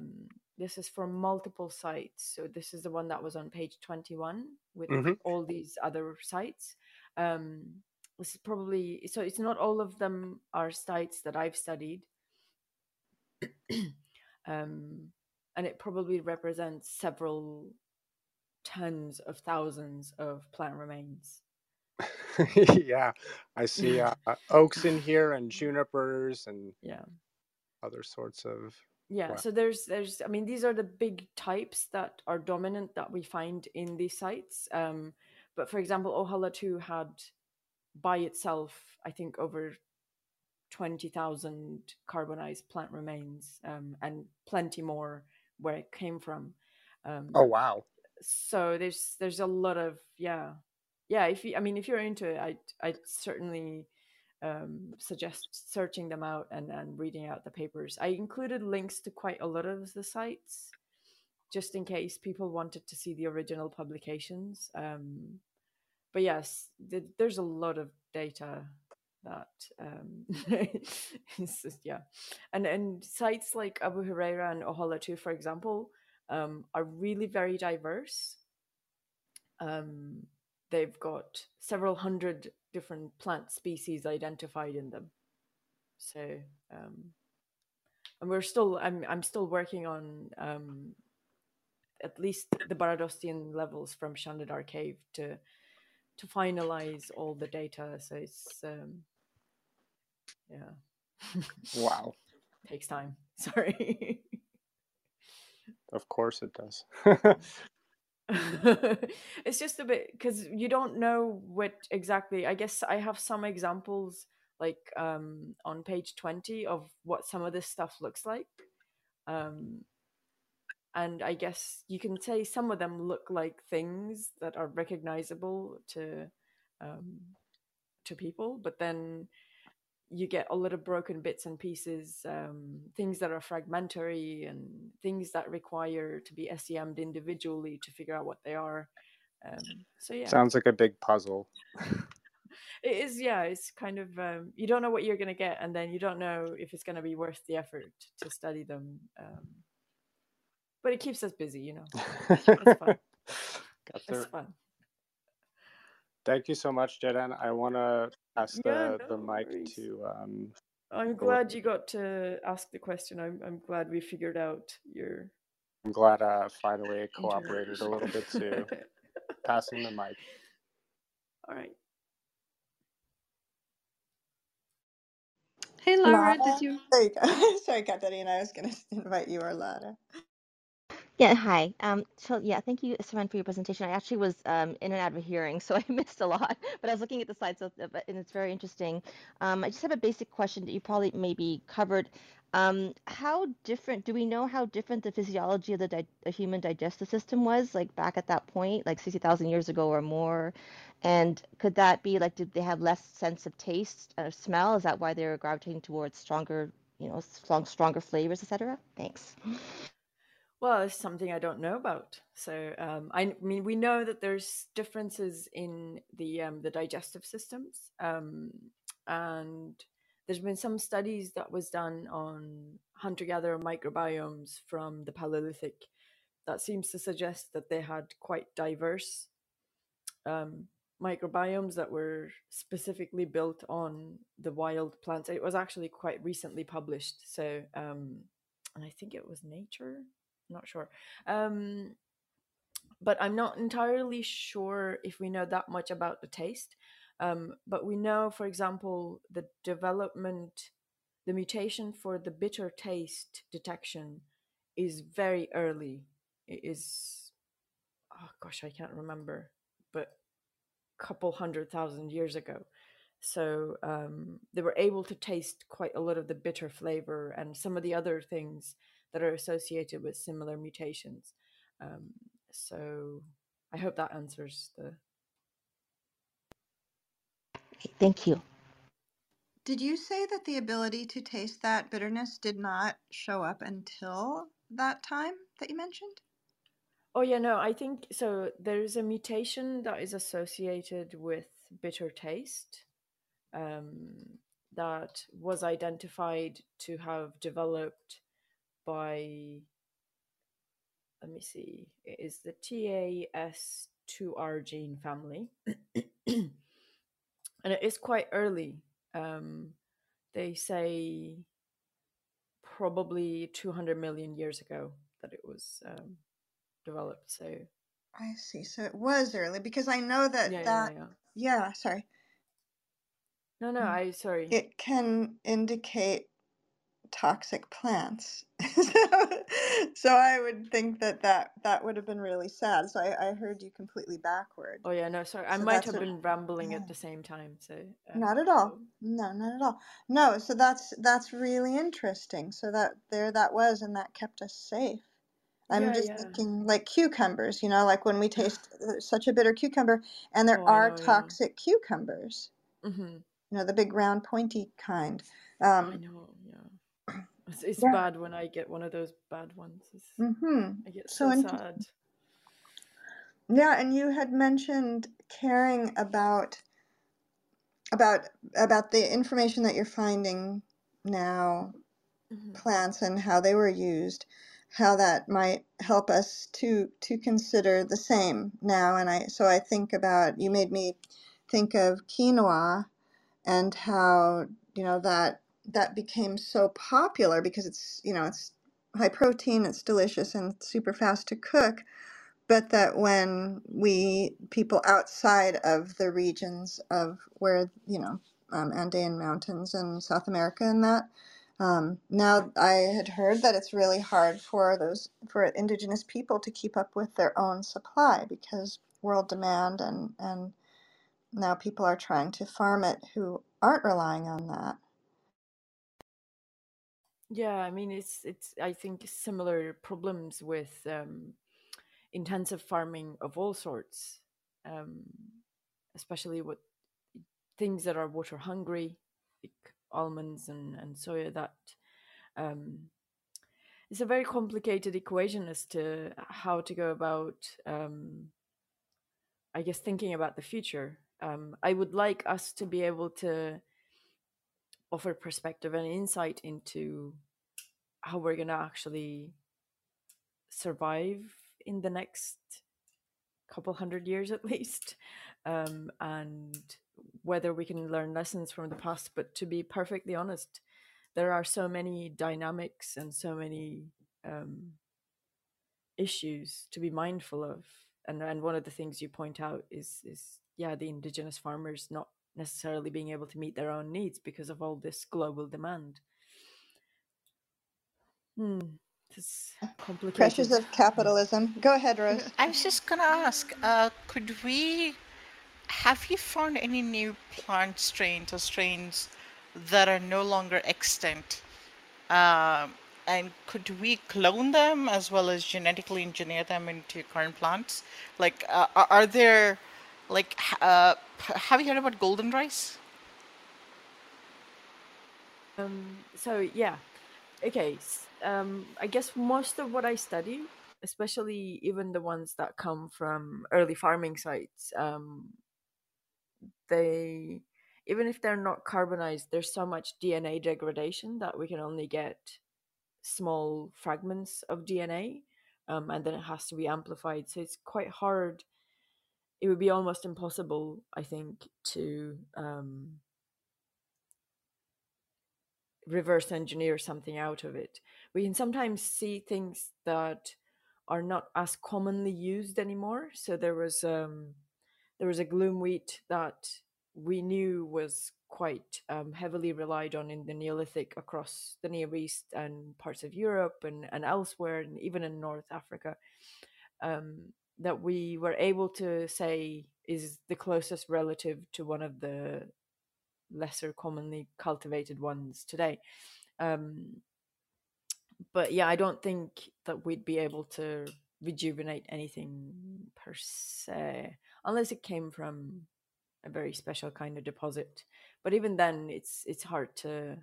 this is from multiple sites. So this is the one that was on page 21 with all these other sites. This is probably, so it's not all of them are sites that I've studied. And it probably represents several tons of thousands of plant remains. Yeah, I see oaks in here and junipers and other sorts of. Yeah, wow. So there's I mean, these are the big types that are dominant that we find in these sites. But for example, Ohalatu had by itself, I think, over 20,000 carbonized plant remains, and plenty more where it came from. Oh wow. So there's a lot of if you're into it, I'd certainly suggest searching them out and reading out the papers. I included links to quite a lot of the sites just in case people wanted to see the original publications, but yes, there's a lot of data that it's just, and sites like Abu Huraira and Ohalatu, for example, are really very diverse. They've got several hundred different plant species identified in them. So, and we're still, I'm still working on at least the Baradostian levels from Shanidar Cave to finalize all the data. So it's, Wow. Takes time. Sorry. Of course it does. It's just a bit, because you don't know what exactly. I guess I have some examples, like on page 20, of what some of this stuff looks like. And I guess you can say some of them look like things that are recognizable to people, but then you get a lot of broken bits and pieces, things that are fragmentary and things that require to be SEM'd individually to figure out what they are. So yeah, sounds like a big puzzle. It is, yeah. It's kind of you don't know what you're going to get, and then you don't know if it's going to be worth the effort to study them. But it keeps us busy, you know. It's fun. It's fun. Thank you so much, Jaren. I want to pass the mic to. I'm glad you got to ask the question. I'm glad we figured out your. I'm glad I finally cooperated a little bit too. Passing the mic. All right. Hey, Laura, did you? There you go. Sorry, Katarina, I was going to invite you or Laura. Yeah, hi. So yeah, thank you, Stefan, for your presentation. I actually was in and out of a hearing, so I missed a lot, but I was looking at the slides, so, and it's very interesting. I just have a basic question that you probably maybe covered. How different, do we know how different the physiology of the human digestive system was, like back at that point, like 60,000 years ago or more? And could that be like, did they have less sense of taste or smell? Is that why they were gravitating towards stronger, you know, stronger flavors, etc.? Thanks. Well, it's something I don't know about. So, I mean, we know that there's differences in the digestive systems, and there's been some studies that was done on hunter-gatherer microbiomes from the Paleolithic that seems to suggest that they had quite diverse microbiomes that were specifically built on the wild plants. It was actually quite recently published, so and I think it was Nature. Not sure, but I'm not entirely sure if we know that much about the taste, but we know, for example, the development, the mutation for the bitter taste detection is very early. It is, oh gosh, I can't remember, but a couple 100,000 years ago. So they were able to taste quite a lot of the bitter flavor and some of the other things that are associated with similar mutations. So I hope that answers the... Okay, thank you. Did you say that the ability to taste that bitterness did not show up until that time that you mentioned? Oh yeah, no, I think so. There's a mutation that is associated with bitter taste that was identified to have developed by, let me see, it is the TAS2R gene family. And it is quite early. They say probably 200 million years ago that it was developed. So I see. So it was early because I know that yeah, sorry. No, no, sorry. It can indicate toxic plants. So I would think that that would have been really sad. So I heard you completely backward. Oh yeah, no, sorry. I so might have been rambling at the same time. So not at all. No, not at all. No, so that's really interesting. So that that was, and that kept us safe. I'm just thinking like cucumbers, you know, like when we taste such a bitter cucumber, and there are toxic cucumbers. Mm-hmm. You know, the big round pointy kind. I know. It's bad when I get one of those bad ones. I get so sad. Yeah, and you had mentioned caring about the information that you're finding now, plants and how they were used, how that might help us to consider the same now. And I think about, you made me think of quinoa and how, you know, that became so popular because it's, you know, it's high protein, it's delicious and super fast to cook, but that when people outside of the regions of where, you know, Andean mountains and South America and that, now I had heard that it's really hard for indigenous people to keep up with their own supply because world demand, and now people are trying to farm it who aren't relying on that. Yeah, I mean, it's I think similar problems with intensive farming of all sorts, especially with things that are water hungry, like almonds and soya. That it's a very complicated equation as to how to go about, I guess, thinking about the future. I would like us to be able to offer perspective and insight into how we're going to actually survive in the next couple 100 years at least, and whether we can learn lessons from the past. But to be perfectly honest, there are so many dynamics and so many issues to be mindful of. And one of the things you point out is the indigenous farmers not necessarily being able to meet their own needs because of all this global demand. It's complicated. Pressures of capitalism. Go ahead, Rose. I was just going to ask, have you found any new plant strains or strains that are no longer extant? And could we clone them as well as genetically engineer them into current plants? Like, are there, like, have you heard about golden rice? I guess most of what I study, especially even the ones that come from early farming sites, they, even if they're not carbonized, there's so much DNA degradation that we can only get small fragments of DNA, and then it has to be amplified. So it's quite hard. It would be almost impossible, I think, to reverse engineer something out of it. We can sometimes see things that are not as commonly used anymore. So there was a gloom wheat that we knew was quite heavily relied on in the Neolithic across the Near East and parts of Europe and elsewhere, and even in North Africa, that we were able to say is the closest relative to one of the lesser commonly cultivated ones today. But yeah, I don't think that we'd be able to rejuvenate anything per se, unless it came from a very special kind of deposit. But even then, it's hard to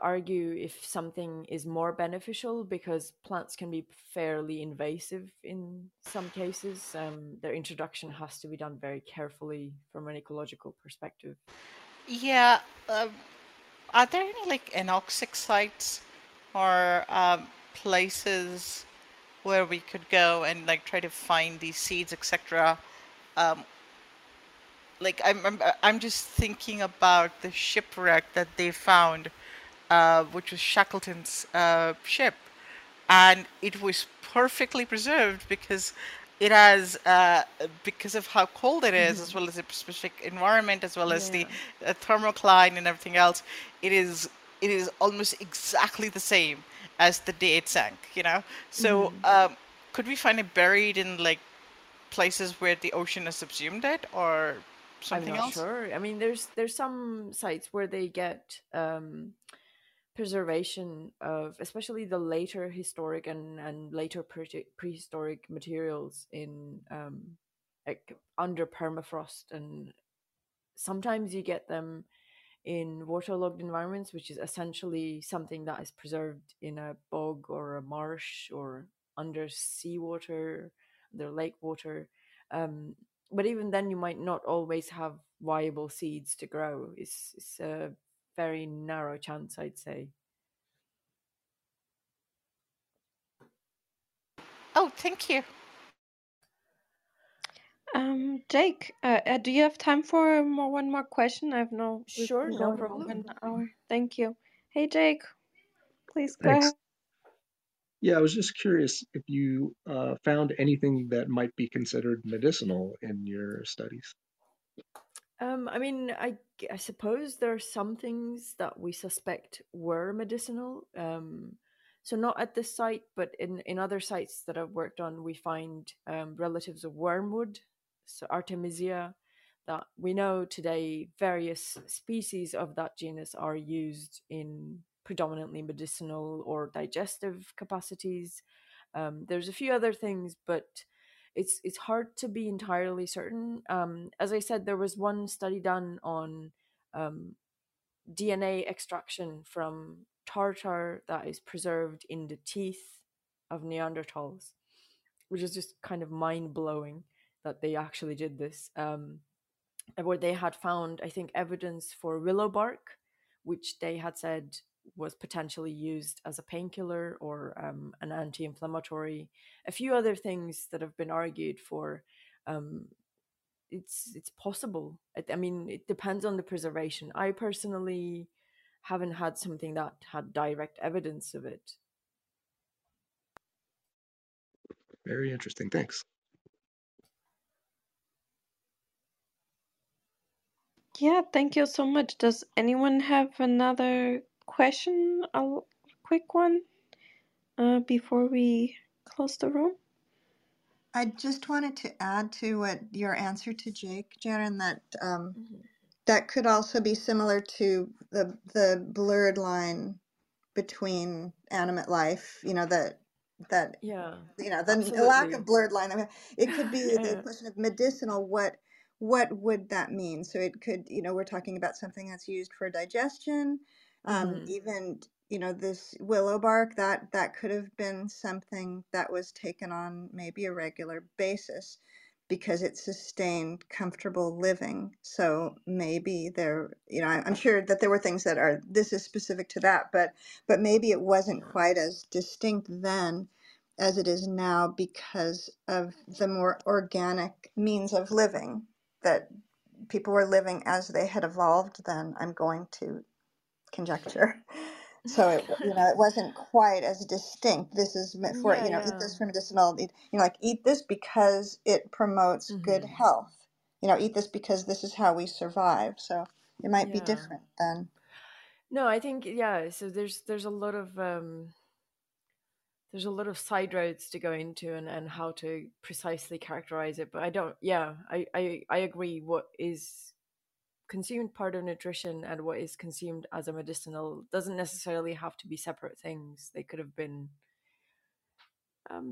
argue if something is more beneficial, because plants can be fairly invasive in some cases. Their introduction has to be done very carefully from an ecological perspective. Yeah. Are there any like anoxic sites or places where we could go and like try to find these seeds, etc.? Like I'm just thinking about the shipwreck that they found, which was Shackleton's ship, and it was perfectly preserved because it has because of how cold it is, as well as the specific environment, as well as the thermocline and everything else. It is almost exactly the same as the day it sank. You know, so could we find it buried in like places where the ocean has subsumed it, or something else? I'm not sure. I mean, there's some sites where they get preservation of especially the later historic and later prehistoric materials in like under permafrost, and sometimes you get them in waterlogged environments, which is essentially something that is preserved in a bog or a marsh or under seawater, their lake water. But even then, you might not always have viable seeds to grow. It's a very narrow chance, I'd say. Oh, thank you. Jake, do you have time for one more question? I have no... Sure, no problem. An hour. Thank you. Hey, Jake, please go ahead. Yeah, I was just curious if you found anything that might be considered medicinal in your studies. I mean, I suppose there are some things that we suspect were medicinal. So not at this site, but in other sites that I've worked on, we find relatives of wormwood, so Artemisia, that we know today various species of that genus are used in predominantly medicinal or digestive capacities. There's a few other things, but it's hard to be entirely certain. As I said, there was one study done on DNA extraction from tartar that is preserved in the teeth of Neanderthals, which is just kind of mind-blowing that they actually did this. Where they had found, I think, evidence for willow bark, which they had said was potentially used as a painkiller or an anti-inflammatory. A few other things that have been argued for. It's possible. I mean, it depends on the preservation. I personally haven't had something that had direct evidence of it. Very interesting. Thanks. Yeah, thank you so much. Does anyone have another question? A quick one before we close the room? I just wanted to add to what your answer to Jake, Jaren, that that could also be similar to the blurred line between animate life, you know, that yeah, you know, the lack of blurred line. I mean, it could be the question of medicinal, what would that mean? So it could, you know, we're talking about something that's used for digestion, even, you know, this willow bark, that could have been something that was taken on maybe a regular basis because it sustained comfortable living. So maybe there, you know, I'm sure that there were things that are, this is specific to that, but maybe it wasn't quite as distinct then as it is now because of the more organic means of living that people were living as they had evolved then, I'm going to conjecture. So it, you know, it wasn't quite as distinct. This is meant for, yeah, you know, yeah. Eat this for medicinal, eat, you know, like eat this because it promotes good health, you know, eat this because this is how we survive. So it might be different then. No, I think, yeah. So there's a lot of, there's a lot of side roads to go into and how to precisely characterize it. But I don't, yeah, I agree what is consumed part of nutrition and what is consumed as a medicinal doesn't necessarily have to be separate things. They could have been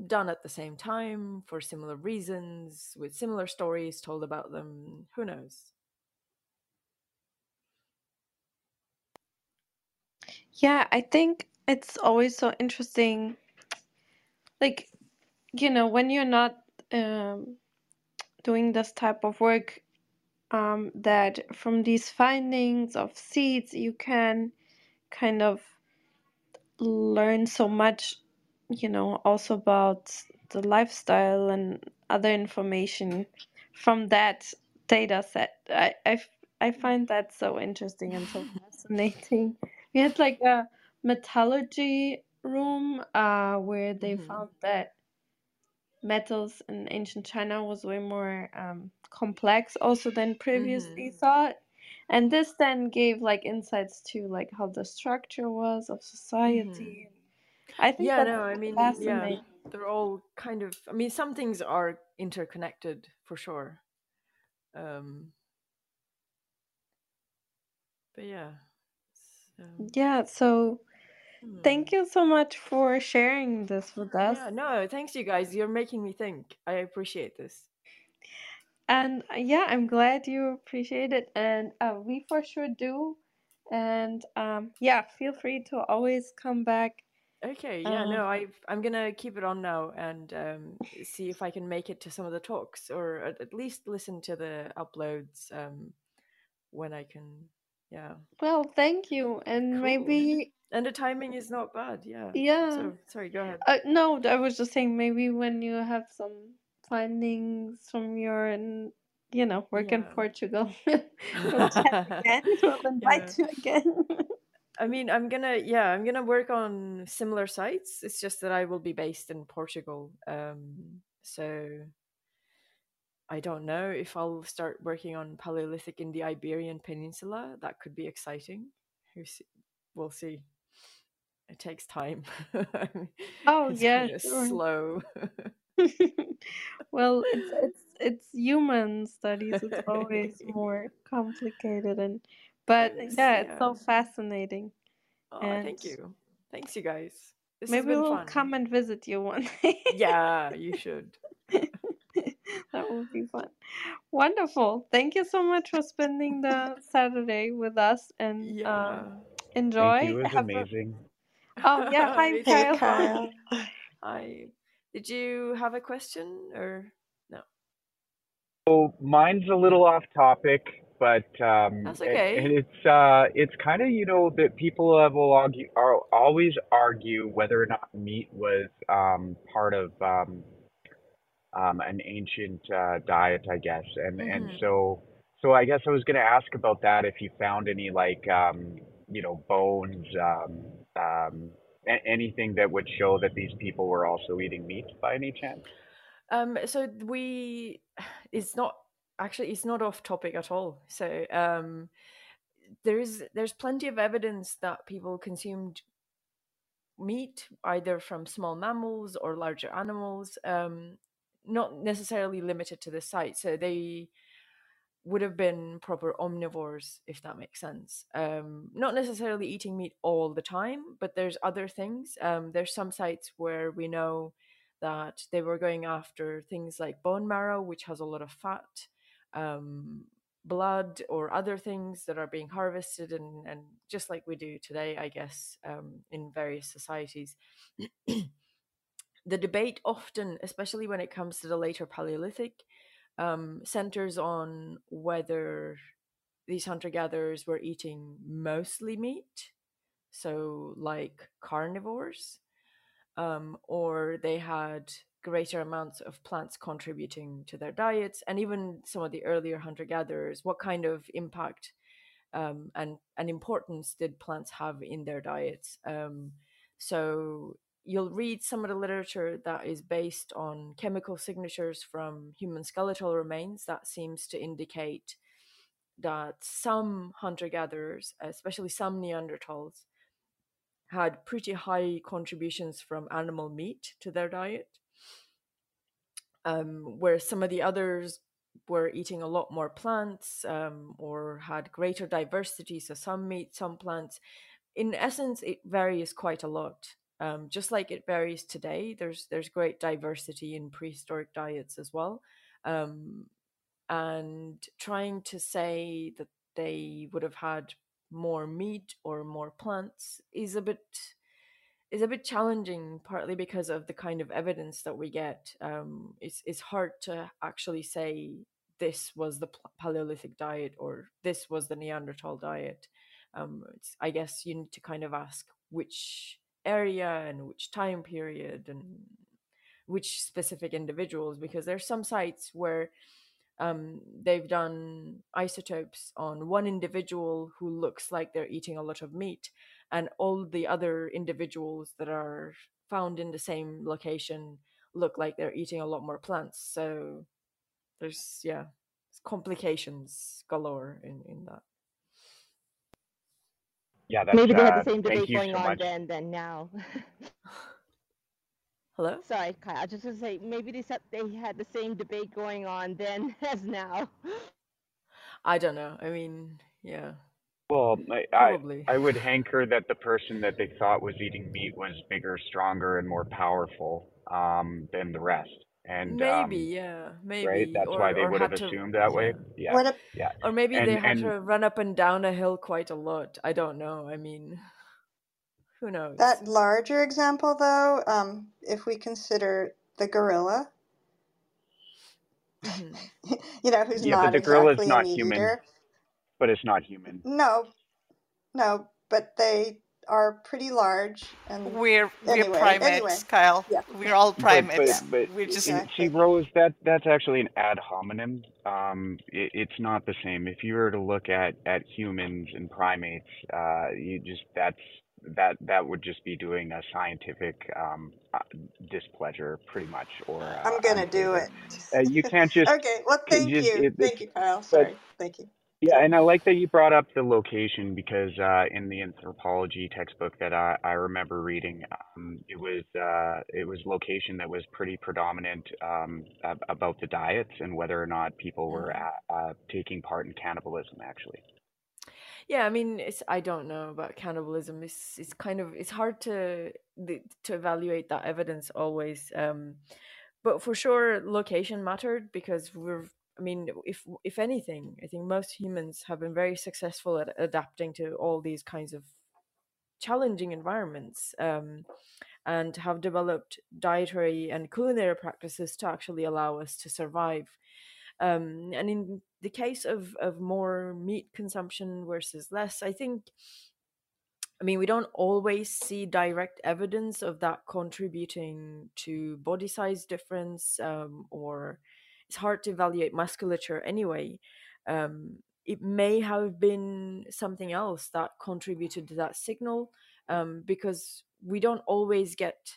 done at the same time for similar reasons with similar stories told about them. Who knows? Yeah, I think it's always so interesting. Like, you know, when you're not doing this type of work, that from these findings of seeds, you can kind of learn so much, you know, also about the lifestyle and other information from that data set. I find that so interesting and so fascinating. We had like a metallurgy room where they found that metals in ancient China was way more complex also than previously thought, and this then gave like insights to like how the structure was of society. I think yeah, they're all kind of, I mean, some things are interconnected for sure, but yeah, so. Yeah, so thank you so much for sharing this with us. Yeah, no, thanks you guys. You're making me think. I appreciate this. And yeah, I'm glad you appreciate it. And we for sure do. And yeah, feel free to always come back. Okay, yeah, no, I'm going to keep it on now and see if I can make it to some of the talks or at least listen to the uploads when I can. Yeah. Well, thank you. And cool. Maybe... And the timing is not bad, yeah. Yeah. So, sorry, go ahead. No, I was just saying maybe when you have some findings from your, you know, work in Portugal, we'll chat again. We'll invite you again. I mean, I'm gonna work on similar sites. It's just that I will be based in Portugal, so I don't know if I'll start working on Paleolithic in the Iberian Peninsula. That could be exciting. We'll see. It takes time. Oh, it's kind of slow. Well, it's human studies. It's always more complicated, but yeah, it's so fascinating. Oh, and thank you. Thanks, you guys. This maybe has been we'll fun. Come and visit you one day. Yeah, you should. That would be fun. Wonderful. Thank you so much for spending the Saturday with us, and enjoy. Thank you. It was amazing. Oh yeah, hi Kyle. Kyle. Hi. Did you have a question or no? Oh, mine's a little off topic, but that's okay. And it's kind of, you know, that people will always argue whether or not meat was part of an ancient diet, I guess, and so I guess I was going to ask about that if you found any like. You know, bones, anything that would show that these people were also eating meat by any chance? So it's not actually it's not off topic at all. So there's plenty of evidence that people consumed meat either from small mammals or larger animals, not necessarily limited to the site. So they would have been proper omnivores, if that makes sense. Not necessarily eating meat all the time, but there's other things. There's some sites where we know that they were going after things like bone marrow, which has a lot of fat, blood, or other things that are being harvested, and just like we do today, I guess, in various societies. The debate often, especially when it comes to the later Paleolithic, centers on whether these hunter-gatherers were eating mostly meat, so like carnivores, or they had greater amounts of plants contributing to their diets. And even some of the earlier hunter-gatherers, what kind of impact and importance did plants have in their diets? So you'll read some of the literature that is based on chemical signatures from human skeletal remains that seems to indicate that some hunter-gatherers, especially some Neanderthals, had pretty high contributions from animal meat to their diet, whereas some of the others were eating a lot more plants, or had greater diversity, so some meat, some plants. In essence, it varies quite a lot. Just like it varies today, there's great diversity in prehistoric diets as well. And trying to say that they would have had more meat or more plants is a bit challenging, partly because of the kind of evidence that we get. It's hard to actually say this was the Paleolithic diet or this was the Neanderthal diet. I guess you need to kind of ask which area and which time period and which specific individuals, because there's some sites where they've done isotopes on one individual who looks like they're eating a lot of meat, and all the other individuals that are found in the same location look like they're eating a lot more plants. So there's complications galore in that. Yeah, that's, maybe they had the same debate going on then than now. Hello? Sorry, Kyle. I was just going to say, maybe they had the same debate going on then as now. I don't know. I mean, yeah. Well, I would hanker that the person that they thought was eating meat was bigger, stronger, and more powerful than the rest. And maybe right? That's why they would have assumed that way. Yeah. Or maybe they had to run up and down a hill quite a lot. I don't know. I mean, who knows? That larger example, though, if we consider the gorilla, who's not exactly meat eater. Yeah, but the gorilla is not human. But it's not human. No, but they are pretty large, and we're primates, Kyle. Yeah. We're all primates. But we're just see, Rose, that's actually an ad hominem. It's not the same. If you were to look at humans and primates, that would just be doing a scientific displeasure, pretty much. Or I'm gonna do it. You can't just okay. Well, thank you, Kyle. Sorry, thank you. Yeah, and I like that you brought up the location, because in the anthropology textbook that I remember reading, it was location that was pretty predominant about the diets and whether or not people were taking part in cannibalism, actually. Yeah, I mean, I don't know about cannibalism. It's kind of, it's hard to evaluate that evidence always, but for sure location mattered, because if anything, I think most humans have been very successful at adapting to all these kinds of challenging environments, and have developed dietary and culinary practices to actually allow us to survive. And in the case of more meat consumption versus less, we don't always see direct evidence of that contributing to body size difference, or it's hard to evaluate musculature anyway. It may have been something else that contributed to that signal, because we don't always get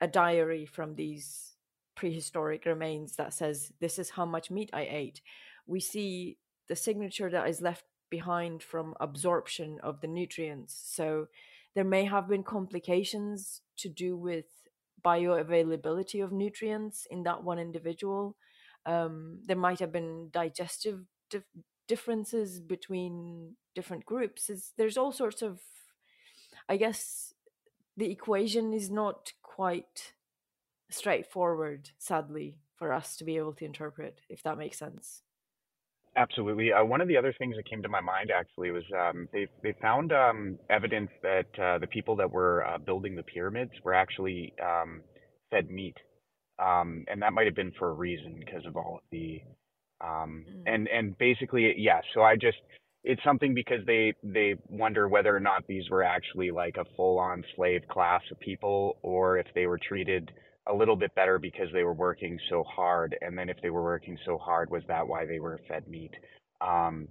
a diary from these prehistoric remains that says, this is how much meat I ate. We see the signature that is left behind from absorption of the nutrients. So there may have been complications to do with bioavailability of nutrients in that one individual. There might have been digestive differences between different groups. There's all sorts of, I guess, the equation is not quite straightforward, sadly, for us to be able to interpret, if that makes sense. Absolutely. One of the other things that came to my mind, actually, was they found evidence that the people that were building the pyramids were actually fed meat. And that might have been for a reason, because of all of the and basically, yeah, so I just, it's something because they wonder whether or not these were actually like a full-on slave class of people, or if they were treated a little bit better because they were working so hard. And then if they were working so hard, was that why they were fed meat?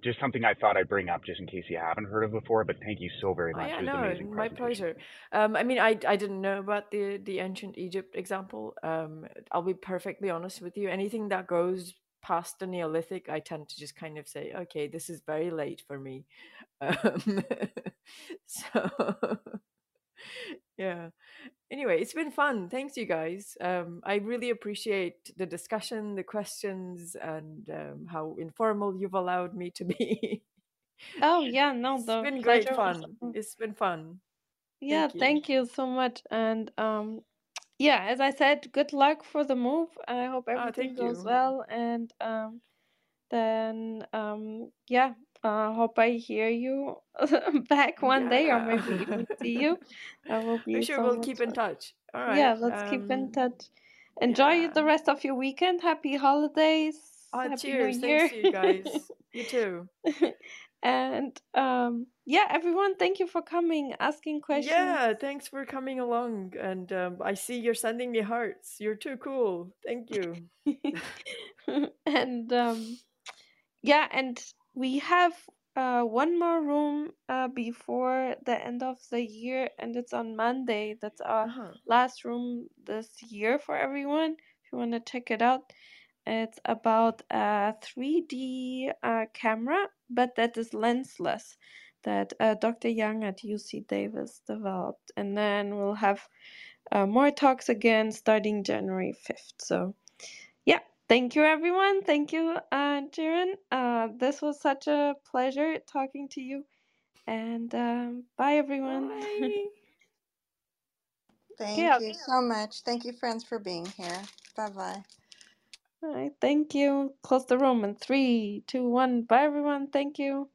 Just something I thought I'd bring up just in case you haven't heard of before, but thank you so very much. Oh, yeah, no, my pleasure. I mean, I didn't know about the ancient Egypt example. I'll be perfectly honest with you. Anything that goes past the Neolithic, I tend to just kind of say, okay, this is very late for me. So... Yeah. Anyway, it's been fun. Thanks, you guys. I really appreciate the discussion, the questions, and how informal you've allowed me to be. Oh, yeah. No, it's been great fun. It's been fun. Yeah, thank you so much. And yeah, as I said, good luck for the move. I hope everything goes well. And then, yeah. Hope I hear you back one day, or maybe even see you. I'm sure we'll keep in touch. All right. Yeah, let's keep in touch. Enjoy the rest of your weekend. Happy holidays. Oh, happy cheers. New Year. Thanks to you guys. You too. And yeah, everyone, thank you for coming, asking questions. Yeah, thanks for coming along. And I see you're sending me hearts. You're too cool. Thank you. And yeah, and we have one more room before the end of the year, and it's on Monday. That's our last room this year for everyone. If you want to check it out, it's about a 3D camera, but that is lensless, that Dr. Young at UC Davis developed. And then we'll have more talks again starting January 5th. So, yeah. Thank you, everyone. Thank you, Jaren. This was such a pleasure talking to you. And bye, everyone. Bye. Thank you so much. Thank you, friends, for being here. Bye-bye. All right, thank you. Close the room in 3, 2, 1. Bye, everyone. Thank you.